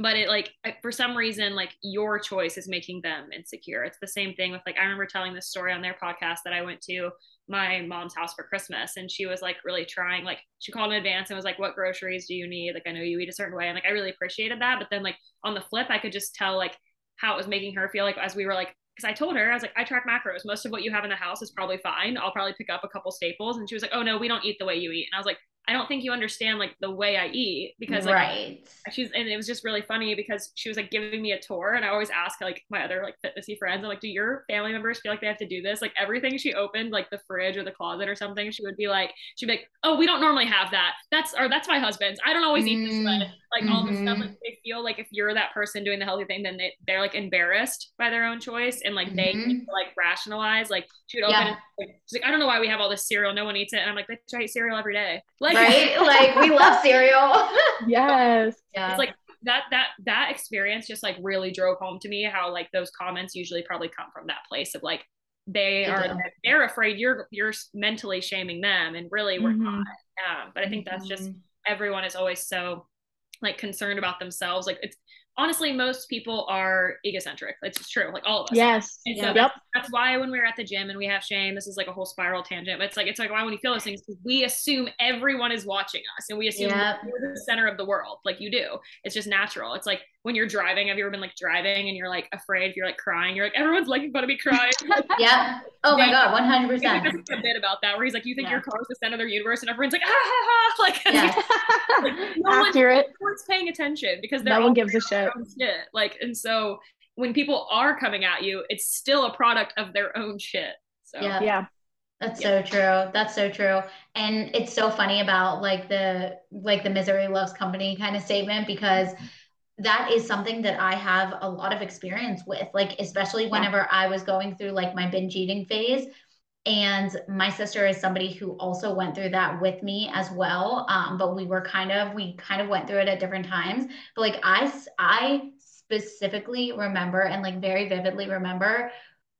but it like, for some reason, like your choice is making them insecure. It's the same thing with like, I remember telling this story on their podcast that I went to my mom's house for Christmas, and she was like really trying, like she called in advance and was like, what groceries do you need? Like, I know you eat a certain way. And like, I really appreciated that. But then like on the flip, I could just tell like how it was making her feel, like as we were like, because I told her, I was like, I track macros. Most of what you have in the house is probably fine. I'll probably pick up a couple staples. And she was like, oh no, we don't eat the way you eat. And I was like, I don't think you understand like the way I eat, because like right. she's, and it was just really funny because she was like giving me a tour, and I always ask like my other like fitnessy friends, I'm like, do your family members feel like they have to do this? Like everything she opened, like the fridge or the closet or something, she would be like, she'd be like, oh, we don't normally have that. That's or that's my husband's. I don't always mm-hmm. eat this, but like mm-hmm. all this stuff. Like, they feel like if you're that person doing the healthy thing, then they, they're like embarrassed by their own choice, and like mm-hmm. they can, like rationalize. Like she would open, yeah. and, like, she's like, I don't know why we have all this cereal. No one eats it, and I'm like, bitch, I eat cereal every day. Like. Right? Like we love cereal. Yes. Yeah. It's like that, that, that experience just like really drove home to me how like those comments usually probably come from that place of like, they, they are, do. they're afraid you're, you're mentally shaming them, and really we're mm-hmm. not. Um, but I think that's just, everyone is always so like concerned about themselves. Like it's honestly, most people are egocentric. It's true. Like all of us. Yes. And so yep. that's, that's why when we were at the gym and we have shame, this is like a whole spiral tangent, but it's like, it's like, why when you feel those things, we assume everyone is watching us, and we assume yep. we're the center of the world. Like you do. It's just natural. It's like when you're driving, have you ever been like driving and you're like afraid, you're like crying, you're like, everyone's like going to be crying. yeah. Oh my God. one hundred percent. There's a bit about that where he's like, you think yeah. your car is the center of their universe, and everyone's like, ah, ha, ha. Like, yeah. like no, one, no one's paying attention because they're no one gives a shit. Shit. Like, and so when people are coming at you, it's still a product of their own shit. So yeah, yeah. that's yeah. so true. That's so true. And it's so funny about like the like the misery loves company kind of statement, because that is something that I have a lot of experience with. Like, especially whenever yeah. I was going through like my binge eating phase. And my sister is somebody who also went through that with me as well. Um, but we were kind of, we kind of went through it at different times. But like, I, I specifically remember and like very vividly remember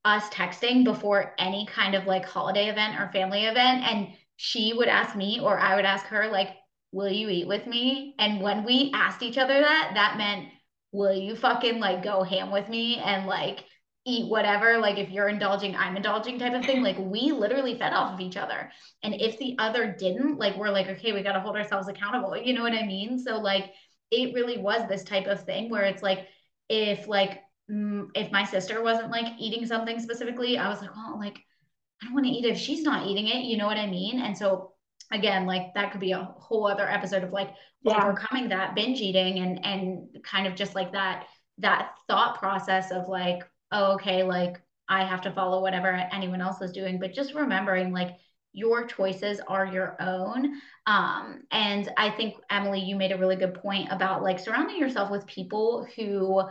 us texting before any kind of like holiday event or family event. And she would ask me, or I would ask her, like, will you eat with me? And when we asked each other that, that meant, will you fucking like go ham with me and like eat whatever, like if you're indulging, I'm indulging type of thing. Like we literally fed off of each other. And if the other didn't, like, we're like, okay, we got to hold ourselves accountable. You know what I mean? So like, it really was this type of thing where it's like, if like, if my sister wasn't like eating something specifically, I was like, well, like, I don't want to eat it if she's not eating it. You know what I mean? And so again, like that could be a whole other episode of like yeah. overcoming that binge eating and, and kind of just like that, that thought process of like, oh, okay, like I have to follow whatever anyone else is doing, but just remembering like your choices are your own. Um, and I think, Emily, you made a really good point about like surrounding yourself with people who,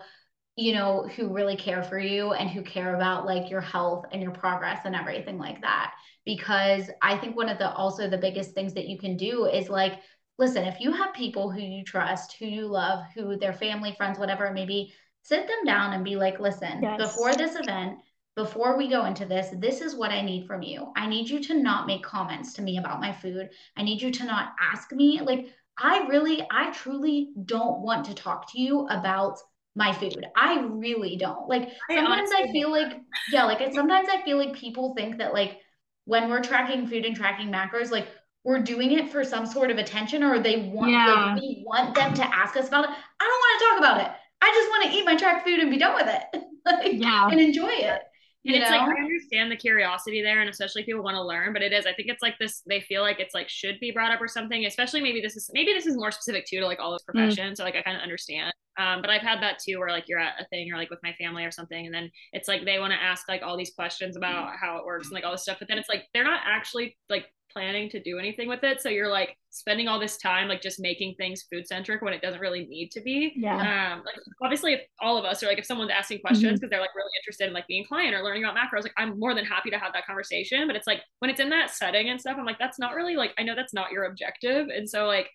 you know, who really care for you and who care about like your health and your progress and everything like that. Because I think one of the, also the biggest things that you can do is like, listen, if you have people who you trust, who you love, who their family, friends, whatever it may be, sit them down and be like, listen, yes. before this event, before we go into this, this is what I need from you. I need you to not make comments to me about my food. I need you to not ask me. Like, I really, I truly don't want to talk to you about my food. I really don't. Like, sometimes I, I feel like, yeah, like sometimes I feel like people think that like when we're tracking food and tracking macros, like we're doing it for some sort of attention, or they want, yeah. like, we want them to ask us about it. I don't want to talk about it. I just want to eat my track food and be done with it like, yeah. and enjoy it. And it's know? like, I understand the curiosity there, and especially people want to learn, but it is, I think it's like this, they feel like it's like should be brought up or something, especially maybe this is, maybe this is more specific too to like all those professions. Mm. So like, I kind of understand. Um, but I've had that too, where like you're at a thing or like with my family or something, and then it's like, they want to ask like all these questions about mm. how it works and like all this stuff. But then it's like, they're not actually like planning to do anything with it. So you're like spending all this time, like just making things food centric when it doesn't really need to be. Yeah. Um, like obviously if all of us are like, if someone's asking questions because mm-hmm. they're like really interested in like being client or learning about macros, like I'm more than happy to have that conversation. But it's like when it's in that setting and stuff, I'm like, that's not really like, I know that's not your objective. And so like,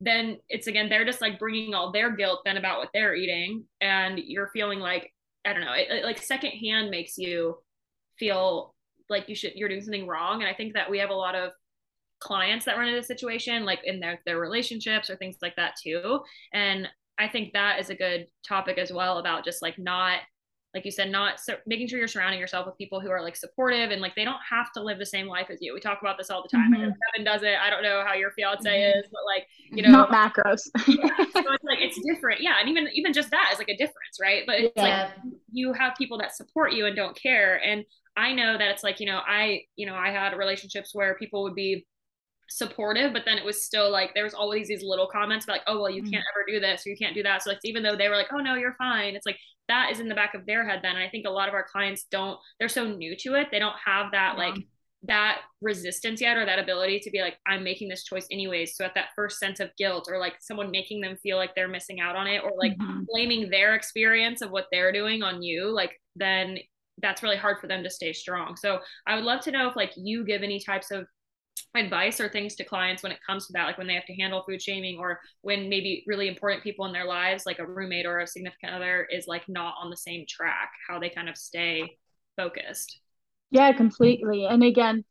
then it's again, they're just like bringing all their guilt then about what they're eating. And you're feeling like, I don't know, it, it, like secondhand makes you feel like you should, you're doing something wrong. And I think that we have a lot of clients that run into this situation, like in their, their relationships or things like that too. And I think that is a good topic as well about just like, not, like you said, not so making sure you're surrounding yourself with people who are like supportive, and like, they don't have to live the same life as you. We talk about this all the time. Mm-hmm. I know Kevin does it. I don't know how your fiance mm-hmm. is, but like, you know, not macros. yeah. So it's like, it's different. Yeah. And even, even just that is like a difference. Right. But it's yeah. like, you have people that support you and don't care. And I know that it's like, you know, I, you know, I had relationships where people would be supportive, but then it was still like there was always these little comments about like, oh well, you can't ever do this or you can't do that. So it's even though they were like, oh no, you're fine, it's like that is in the back of their head then. And I think a lot of our clients don't, they're so new to it, they don't have that yeah. like that resistance yet, or that ability to be like, I'm making this choice anyways. So at that first sense of guilt, or like someone making them feel like they're missing out on it, or like mm-hmm. blaming their experience of what they're doing on you, like then that's really hard for them to stay strong. So I would love to know if like you give any types of advice or things to clients when it comes to that, like when they have to handle food shaming, or when maybe really important people in their lives, like a roommate or a significant other, is like not on the same track, how they kind of stay focused. Yeah, completely. And again,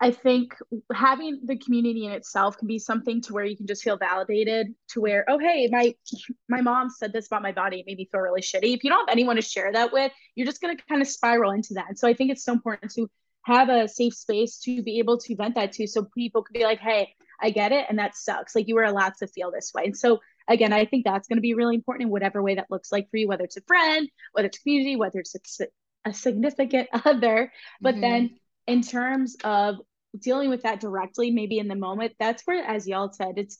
I think having the community in itself can be something to where you can just feel validated, to where, oh, hey, my my mom said this about my body. It made me feel really shitty. If you don't have anyone to share that with, you're just going to kind of spiral into that. And so I think it's so important to have a safe space to be able to vent that to, so people could be like, hey, I get it. And that sucks. Like, you were allowed to feel this way. And so again, I think that's going to be really important in whatever way that looks like for you, whether it's a friend, whether it's community, whether it's a, a significant other. But mm-hmm. then in terms of dealing with that directly, maybe in the moment, that's where, as y'all said, it's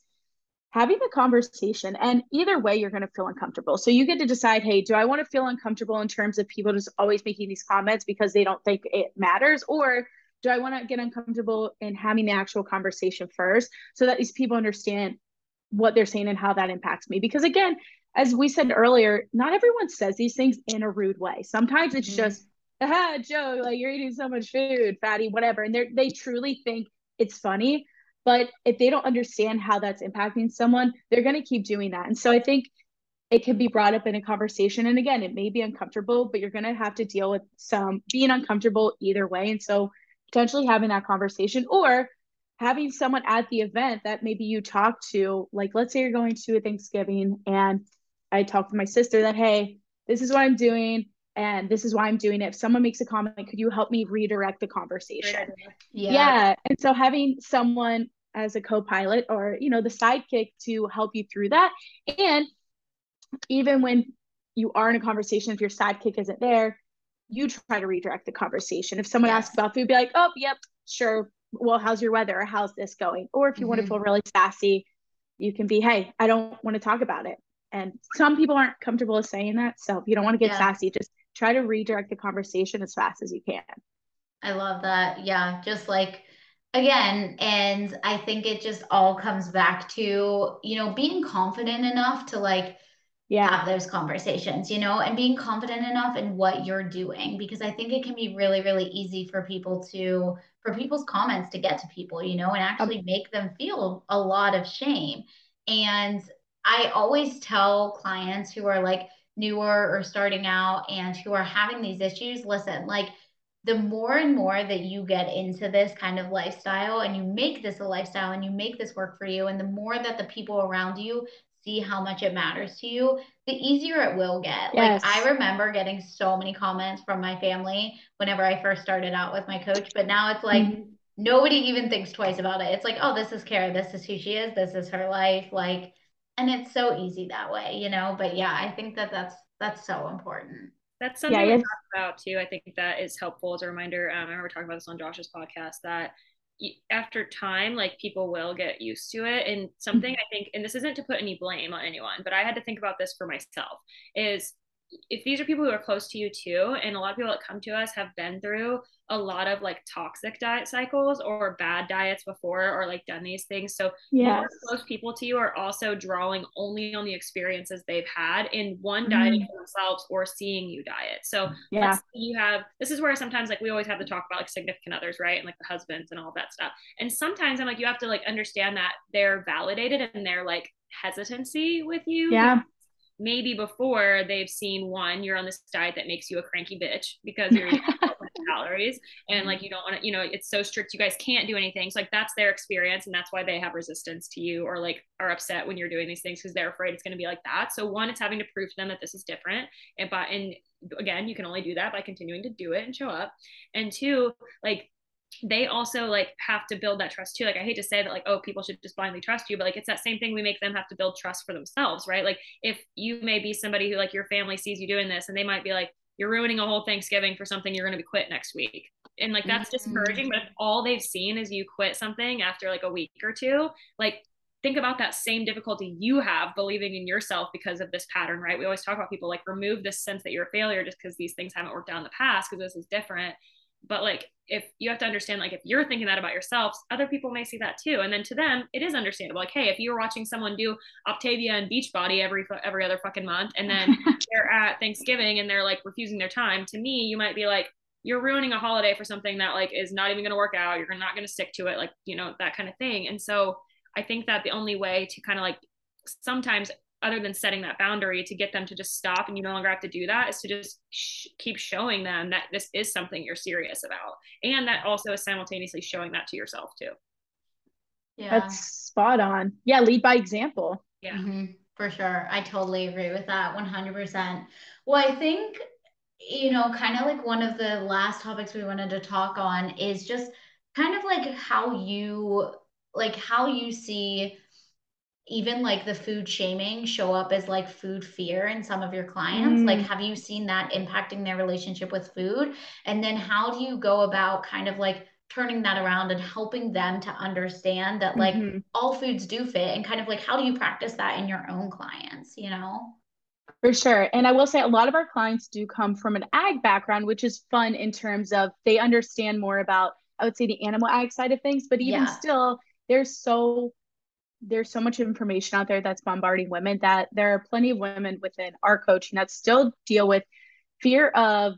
having the conversation, and either way, you're going to feel uncomfortable. So you get to decide, hey, do I want to feel uncomfortable in terms of people just always making these comments because they don't think it matters? Or do I want to get uncomfortable in having the actual conversation first, so that these people understand what they're saying and how that impacts me? Because again, as we said earlier, not everyone says these things in a rude way. Sometimes it's mm-hmm. just, aha, Joe, like, you're eating so much food, fatty, whatever. And they they truly think it's funny. But if they don't understand how that's impacting someone, they're going to keep doing that. And so I think it can be brought up in a conversation. And again, it may be uncomfortable, but you're going to have to deal with some being uncomfortable either way. And so potentially having that conversation, or having someone at the event that maybe you talk to, like, let's say you're going to a Thanksgiving, and I talk to my sister that, hey, this is what I'm doing, and this is why I'm doing it. If someone makes a comment, could you help me redirect the conversation? Yeah. yeah. And so having someone as a co-pilot, or, you know, the sidekick to help you through that. And even when you are in a conversation, if your sidekick isn't there, you try to redirect the conversation. If someone yes. asks about food, be like, oh, yep, sure. Well, how's your weather? Or how's this going? Or if you mm-hmm. want to feel really sassy, you can be, hey, I don't want to talk about it. And some people aren't comfortable with saying that. So if you don't want to get yeah. sassy, just try to redirect the conversation as fast as you can. I love that. Yeah. Just like, again, and I think it just all comes back to, you know, being confident enough to like yeah. have those conversations, you know, and being confident enough in what you're doing, because I think it can be really, really easy for people to, for people's comments to get to people, you know, and actually make them feel a lot of shame. And I always tell clients who are like newer or starting out and who are having these issues, listen, like, the more and more that you get into this kind of lifestyle, and you make this a lifestyle, and you make this work for you, and the more that the people around you see how much it matters to you, the easier it will get. Yes. Like, I remember getting so many comments from my family whenever I first started out with my coach, but now it's like, mm-hmm. nobody even thinks twice about it. It's like, oh, this is Kara, this is who she is, this is her life. Like, and it's so easy that way, you know? But yeah, I think that that's, that's so important. That's something yeah, yeah. we talk about too. I think that is helpful as a reminder. Um, I remember talking about this on Josh's podcast, that after time, like, people will get used to it. And something I think, and this isn't to put any blame on anyone, but I had to think about this for myself, is if these are people who are close to you too, and a lot of people that come to us have been through a lot of like toxic diet cycles or bad diets before, or like done these things. So yeah, close people to you are also drawing only on the experiences they've had in one mm-hmm. dieting for themselves or seeing you diet. So yeah, let's say you have, this is where sometimes like we always have to talk about like significant others, right? And like the husbands and all that stuff. And sometimes I'm like, you have to like understand that they're validated and they're like hesitancy with you. Yeah. Maybe before they've seen, one, you're on this diet that makes you a cranky bitch because you're eating calories and like you don't want to, you know, it's so strict, you guys can't do anything. So like that's their experience, and that's why they have resistance to you, or like are upset when you're doing these things because they're afraid it's going to be like that. So one, it's having to prove to them that this is different, and by and again, you can only do that by continuing to do it and show up. And two, like they also like have to build that trust too. Like I hate to say that like, oh, people should just blindly trust you, but like it's that same thing, we make them have to build trust for themselves, right? Like if you may be somebody who like your family sees you doing this and they might be like, you're ruining a whole Thanksgiving for something you're going to quit next week. And like, that's mm-hmm. discouraging. But if all they've seen is you quit something after like a week or two, like think about that same difficulty you have believing in yourself because of this pattern, right? We always talk about people like remove this sense that you're a failure just because these things haven't worked out in the past, because this is different. But like, if you have to understand, like if you're thinking that about yourself, other people may see that too. And then to them, it is understandable. Like, hey, if you were watching someone do Optavia and Beachbody every, every other fucking month, and then they're at Thanksgiving and they're like refusing their time, to me, you might be like, you're ruining a holiday for something that like is not even going to work out. You're not going to stick to it. Like, you know, that kind of thing. And so I think that the only way to kind of like sometimes other than setting that boundary to get them to just stop and you no longer have to do that is to just sh- keep showing them that this is something you're serious about. And that also is simultaneously showing that to yourself too. Yeah. That's spot on. Yeah. Lead by example. Yeah, mm-hmm, for sure. I totally agree with that. one hundred percent. Well, I think, you know, kind of like one of the last topics we wanted to talk on is just kind of like how you, like how you see even like the food shaming show up as like food fear in some of your clients. Mm. Like, have you seen that impacting their relationship with food? And then how do you go about kind of like turning that around and helping them to understand that like mm-hmm. all foods do fit, and kind of like, how do you practice that in your own clients, you know? For sure. And I will say a lot of our clients do come from an ag background, which is fun in terms of they understand more about, I would say, the animal ag side of things, but even yeah. still there's so there's so much information out there that's bombarding women that there are plenty of women within our coaching that still deal with fear of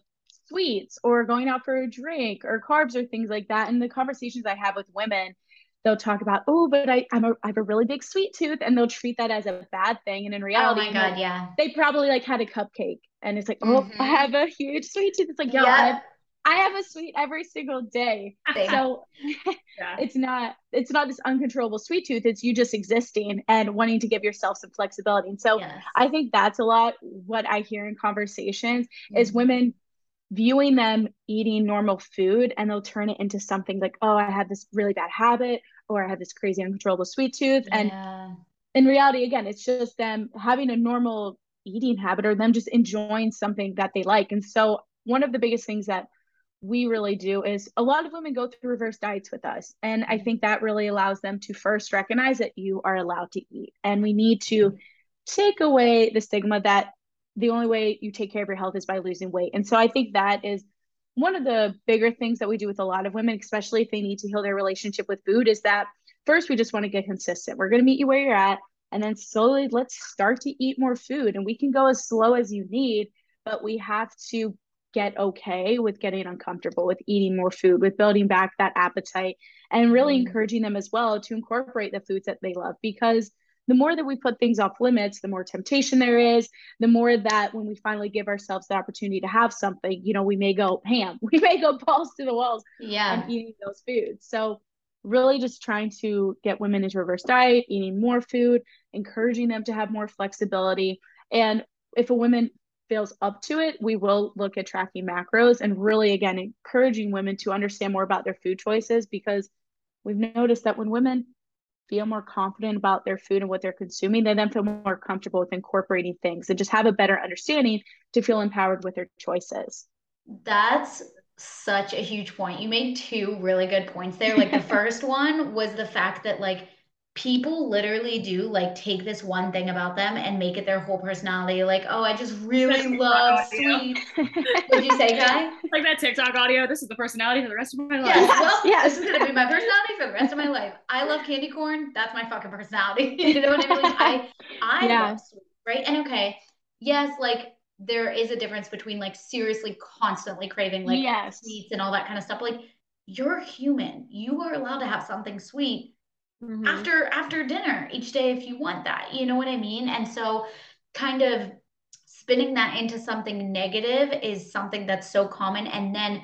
sweets or going out for a drink or carbs or things like that. And the conversations I have with women, they'll talk about, oh, but I, I'm a, I have a really big sweet tooth, and they'll treat that as a bad thing. And in reality, oh my God, like, yeah. they probably like had a cupcake and it's like, oh, mm-hmm. I have a huge sweet tooth. It's like, yo, yeah. I have a sweet every single day. So yeah. it's not, it's not this uncontrollable sweet tooth. It's you just existing and wanting to give yourself some flexibility. And so yes. I think that's a lot what I hear in conversations mm-hmm. is women viewing them eating normal food, and they'll turn it into something like, oh, I have this really bad habit, or I have this crazy uncontrollable sweet tooth. And yeah. in reality, again, it's just them having a normal eating habit or them just enjoying something that they like. And so one of the biggest things that we really do is a lot of women go through reverse diets with us. And I think that really allows them to first recognize that you are allowed to eat. And we need to take away the stigma that the only way you take care of your health is by losing weight. And so I think that is one of the bigger things that we do with a lot of women, especially if they need to heal their relationship with food, is that first, we just want to get consistent. We're going to meet you where you're at. And then slowly let's start to eat more food, and we can go as slow as you need, but we have to get okay with getting uncomfortable, with eating more food, with building back that appetite, and really mm-hmm. encouraging them as well to incorporate the foods that they love. Because the more that we put things off limits, the more temptation there is, the more that when we finally give ourselves the opportunity to have something, you know, we may go ham, we may go balls to the walls yeah. on eating those foods. So really just trying to get women into reverse diet, eating more food, encouraging them to have more flexibility. And if a woman feels up to it, we will look at tracking macros and really, again, encouraging women to understand more about their food choices, because we've noticed that when women feel more confident about their food and what they're consuming, they then feel more comfortable with incorporating things and just have a better understanding to feel empowered with their choices. That's such a huge point. You made two really good points there. Like the first one was the fact that like people literally do like take this one thing about them and make it their whole personality. Like, oh, I just really love sweets. What'd you say, Kai? Like that TikTok audio. This is the personality for the rest of my life. Yes. Well, yes. This is going to be my personality for the rest of my life. I love candy corn. That's my fucking personality. You know what I mean? I, I yeah. love sweets, right? And okay. Yes. Like there is a difference between like seriously constantly craving like yes. sweets and all that kind of stuff. Like you're human. You are allowed to have something sweet Mm-hmm. after after dinner each day if you want that, you know what I mean? And so kind of spinning that into something negative is something that's so common. And then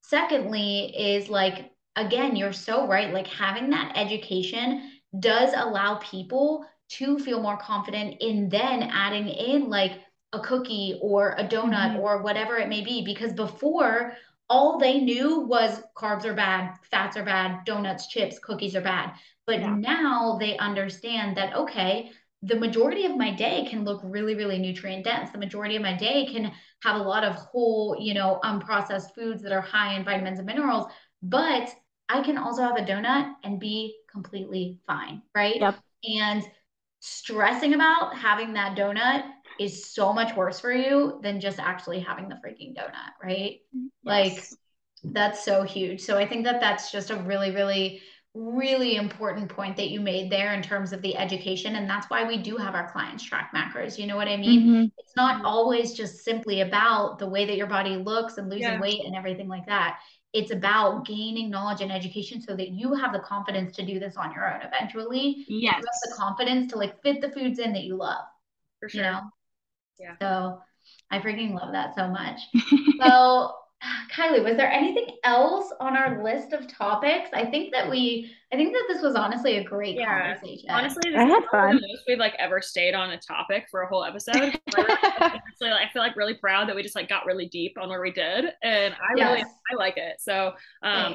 secondly is like, again, you're so right, like having that education does allow people to feel more confident in then adding in like a cookie or a donut mm-hmm. or whatever it may be, because before all they knew was carbs are bad, fats are bad, donuts, chips, cookies are bad. But yeah. now they understand that, okay, the majority of my day can look really, really nutrient dense. The majority of my day can have a lot of whole, you know, unprocessed foods that are high in vitamins and minerals, but I can also have a donut and be completely fine. Right. Yep. And stressing about having that donut is so much worse for you than just actually having the freaking donut. Right. Yes. Like that's so huge. So I think that that's just a really, really, really important point that you made there in terms of the education. And that's why we do have our clients track macros. You know what I mean? Mm-hmm. It's not always just simply about the way that your body looks and losing yeah. weight and everything like that. It's about gaining knowledge and education so that you have the confidence to do this on your own. Eventually, yes. you have the confidence to like fit the foods in that you love. For sure. You know? Yeah. So I freaking love that so much. So Kylie, was there anything else on our list of topics? I think that we, I think that this was honestly a great yeah. conversation. Honestly, this I had fun. The most we've like ever stayed on a topic for a whole episode. Like, honestly, like, I feel like really proud that we just like got really deep on where we did, and I yes. really, I like it. So um, I,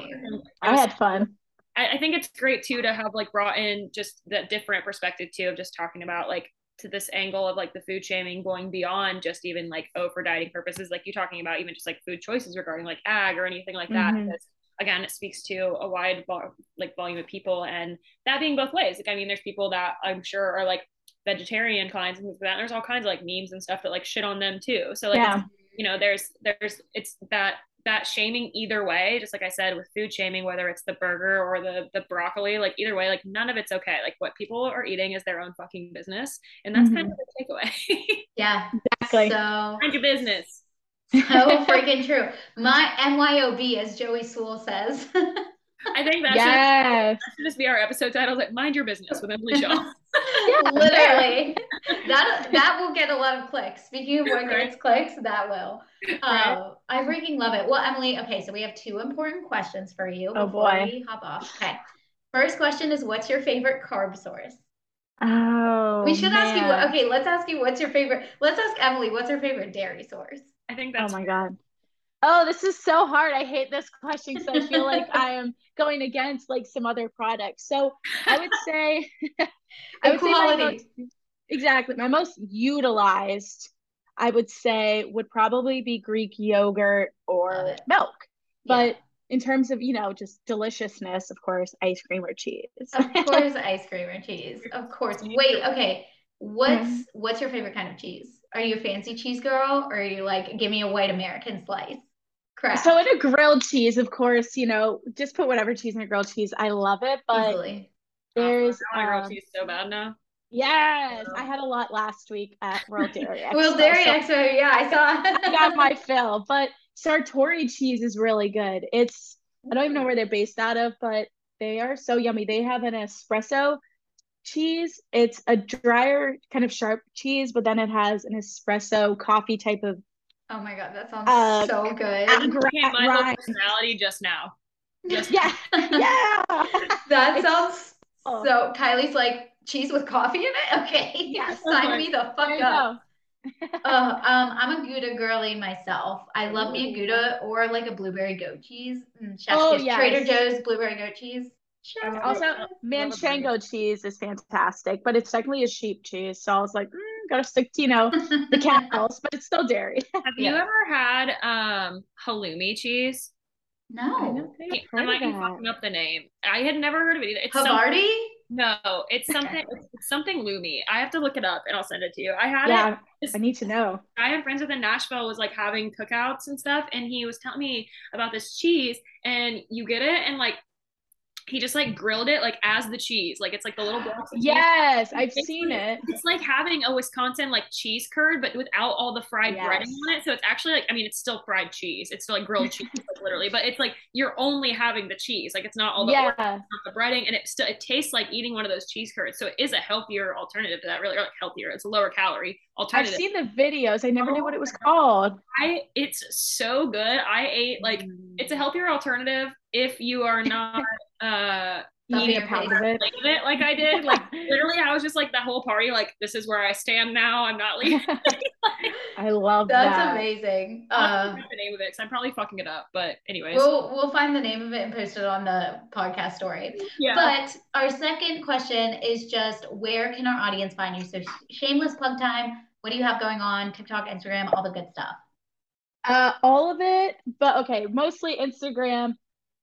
I had fun. I, I think it's great too to have like brought in just that different perspective too of just talking about like to this angle of like the food shaming going beyond just even like, oh, for dieting purposes, like you talking about even just like food choices regarding like ag or anything like that. Mm-hmm. Because again, it speaks to a wide vo- like volume of people, and that being both ways. Like, I mean, there's people that I'm sure are like vegetarian clients and things like that. And there's all kinds of like memes and stuff that like shit on them too. So like, yeah. you know, there's, there's, it's that, that shaming either way, just like I said, with food shaming, whether it's the burger or the the broccoli, like either way, like none of it's okay. Like what people are eating is their own fucking business. And that's mm-hmm. kind of the takeaway. Yeah, exactly. So mind your business. So freaking true. My M Y O B, as Joey Sewell says. I think that, yes. should, that should just be our episode title. Like mind your business with Emily Shaw. Yeah, literally. that that will get a lot of clicks. Speaking of what gets clicks, that will. Um, I freaking love it. Well, Emily, okay, so we have two important questions for you. Oh boy. We hop off. Okay. First question is, what's your favorite carb source? Oh. We should man. ask you. What, okay, let's ask you. What's your favorite? Let's ask Emily. What's her favorite dairy source? I think that's. Oh my god. Oh, this is so hard. I hate this question because I feel like I am going against like some other products. So I would say, I would say my most, exactly. my most utilized, I would say, would probably be Greek yogurt or milk. But yeah. in terms of, you know, just deliciousness, of course, ice cream or cheese. Of course, ice cream or cheese. Of course. Wait, okay. What's mm-hmm. what's your favorite kind of cheese? Are you a fancy cheese girl, or are you like, give me a white American slice? Correct. So in a grilled cheese, of course, you know, just put whatever cheese in a grilled cheese. I love it, but Easily. there's I want um, a grilled cheese so bad now. Yes, I had a lot last week at World Dairy Expo. World Dairy so Expo, yeah, I saw. I got my fill, but Sartori cheese is really good. It's I don't even know where they're based out of, but they are so yummy. They have an espresso cheese. It's a drier kind of sharp cheese, but then it has an espresso coffee type of. Oh my god, that sounds uh, so good. Okay, my whole personality just now. Just yeah, now. yeah. That it's, sounds oh. so. Kylie's like, cheese with coffee in it. Okay, yeah, sign oh me the fuck there up. uh, um, I'm a Gouda girly myself. I love me a Gouda or like a blueberry goat cheese. Mm, oh yeah, Trader Joe's blueberry goat cheese. Sure. Also, manchego cheese is fantastic, but it's technically a sheep cheese. So I was like, mm, gotta stick to, you know, the cows, but it's still dairy. Have yeah. you ever had um halloumi cheese? No. I, I might be fucking up the name. I had never heard of it either. It's Havarti? No, it's something it's something loomy. I have to look it up and I'll send it to you. I had yeah, it. This, I need to know. I had friends up in Nashville was like having cookouts and stuff, and he was telling me about this cheese, and you get it and like he just like grilled it like as the cheese, like it's like the little blocks of yes cheese. I've it's seen like, it it's like having a Wisconsin like cheese curd but without all the fried yes. breading on it, so it's actually like I mean it's still fried cheese, it's still like grilled cheese like, literally, but it's like you're only having the cheese, like it's not all the, yeah. oil, not the breading, and it still it tastes like eating one of those cheese curds, so it is a healthier alternative to that, really, or like healthier, it's a lower calorie alternative. I've seen the videos. I never oh, knew what it was called. I it's so good. I ate like mm. it's a healthier alternative if you are not uh eating a pound of it. of it like I did. Like literally I was just like the whole party like this is where I stand now, I'm not leaving. I love That's that. That's amazing. I'll um, the name of it, because I'm probably fucking it up, but anyways. We'll, we'll find the name of it and post it on the podcast story. Yeah. But our second question is just, where can our audience find you? So shameless plug time. What do you have going on? TikTok, Instagram, all the good stuff. Uh, all of it, but okay, mostly Instagram,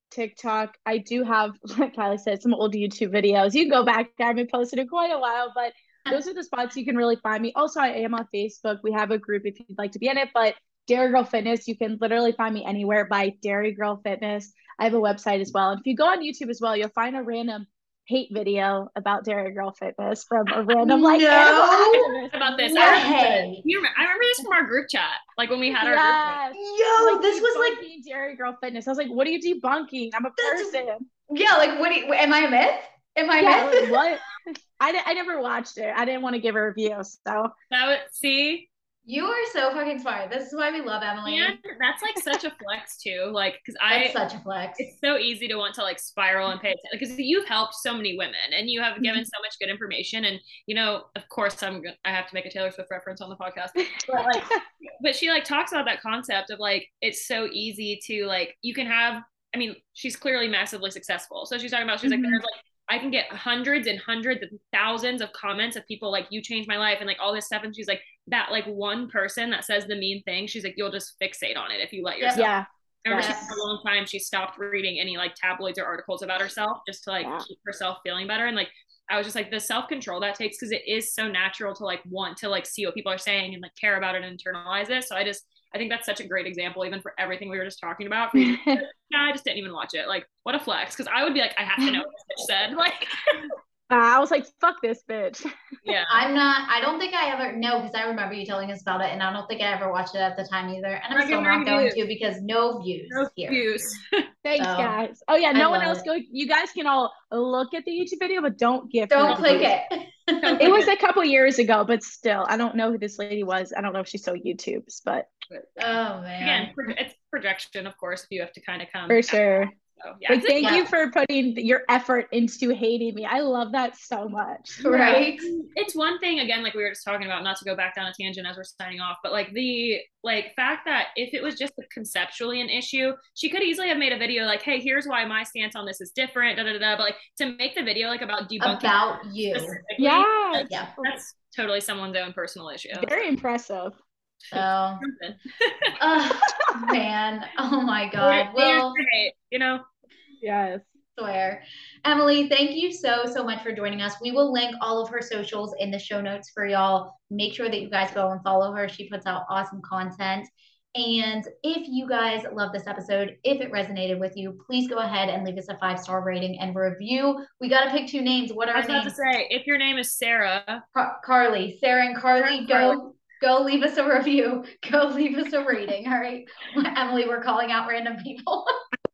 TikTok. I do have, like Kylie said, some old YouTube videos. You can go back. I haven't posted in quite a while, but those are the spots you can really find me. Also, I am on Facebook. We have a group if you'd like to be in it, but Dairy Girl Fitness, you can literally find me anywhere by Dairy Girl Fitness. I have a website as well. And if you go on YouTube as well, you'll find a random hate video about Dairy Girl Fitness from a random like no. about this. No. I, remember, you remember, I remember this from our group chat, like when we had our yes. group chat. Yo, like, this was like Dairy Girl Fitness. I was like, what are you debunking? I'm a person. Yeah, like what? Do you, am I a myth? Am I yeah, a myth? Like, what? I, I never watched it. I didn't want to give a review, so. That would, see? You are so fucking smart. This is why we love Emily. And that's like such a flex too. Like, cause I- That's such a flex. It's so easy to want to like spiral and pay attention, because you've helped so many women and you have given so much good information. And you know, of course I'm, I have to make a Taylor Swift reference on the podcast, but like, but she like talks about that concept of like, it's so easy to like, you can have, I mean, she's clearly massively successful. So she's talking about, she's mm-hmm. like, there's like, I can get hundreds and hundreds and thousands of comments of people like, you changed my life and like all this stuff. And she's like, that like one person that says the mean thing, she's like, you'll just fixate on it if you let yourself. Yeah. I remember yes. she, for a long time, she stopped reading any like tabloids or articles about herself just to like yeah. keep herself feeling better. And like, I was just like, the self-control that takes, because it is so natural to like want to like see what people are saying and like care about it and internalize it. So I just, I think that's such a great example, even for everything we were just talking about. Yeah, I just didn't even watch it. Like, what a flex. Cause I would be like, I have to know what this bitch said. Like, uh, I was like, fuck this bitch. Yeah. I'm not, I don't think I ever, no, cause I remember you telling us about it and I don't think I ever watched it at the time either. And I'm still not going to, because no views no here. Views. Thanks so, guys. Oh yeah. No I one else it. Go. You guys can all look at the YouTube video, but don't give Don't click it. It was a couple years ago, but still, I don't know who this lady was. I don't know if she's still YouTubes, but. Oh man. Again, it's projection, of course, if you have to kind of come. For sure. So, yeah. But thank yeah. you for putting your effort into hating me. I love that so much. Right. Yeah. It's one thing, again, like we were just talking about, not to go back down a tangent as we're signing off, but like the like fact that if it was just conceptually an issue, she could easily have made a video like, hey, here's why my stance on this is different, da da da, da. But like to make the video like about debunking about you. Yeah. That's, yeah. That's totally someone's own personal issue. Very impressive. So oh, man. Oh my God. Well, you know, yes. Swear. Emily, thank you so, so much for joining us. We will link all of her socials in the show notes for y'all. Make sure that you guys go and follow her. She puts out awesome content. And if you guys love this episode, if it resonated with you, please go ahead and leave us a five-star rating and review. We got to pick two names. What are our names? I was about to say, if your name is Sarah. Car- Carly. Sarah and Carly, Sarah and Carly. go. Go leave us a review. Go leave us a rating. All right. Emily, we're calling out random people.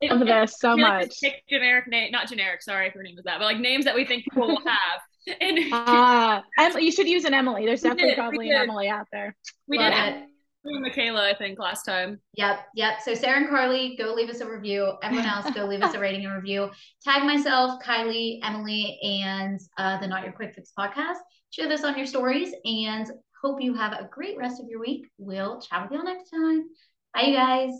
I love this so much. Like generic name, not generic, sorry if her name was that, but like names that we think people will have. And uh, Emily, you should use an Emily. There's we definitely did, probably an Emily out there. We love did it. Michaela, I think, last time. Yep. Yep. So Sarah and Carly, go leave us a review. Everyone else, go leave us a rating and review. Tag myself, Kylie, Emily, and uh, the Not Your Quick Fix podcast. Share this on your stories and hope you have a great rest of your week. We'll chat with y'all next time. Bye, you guys.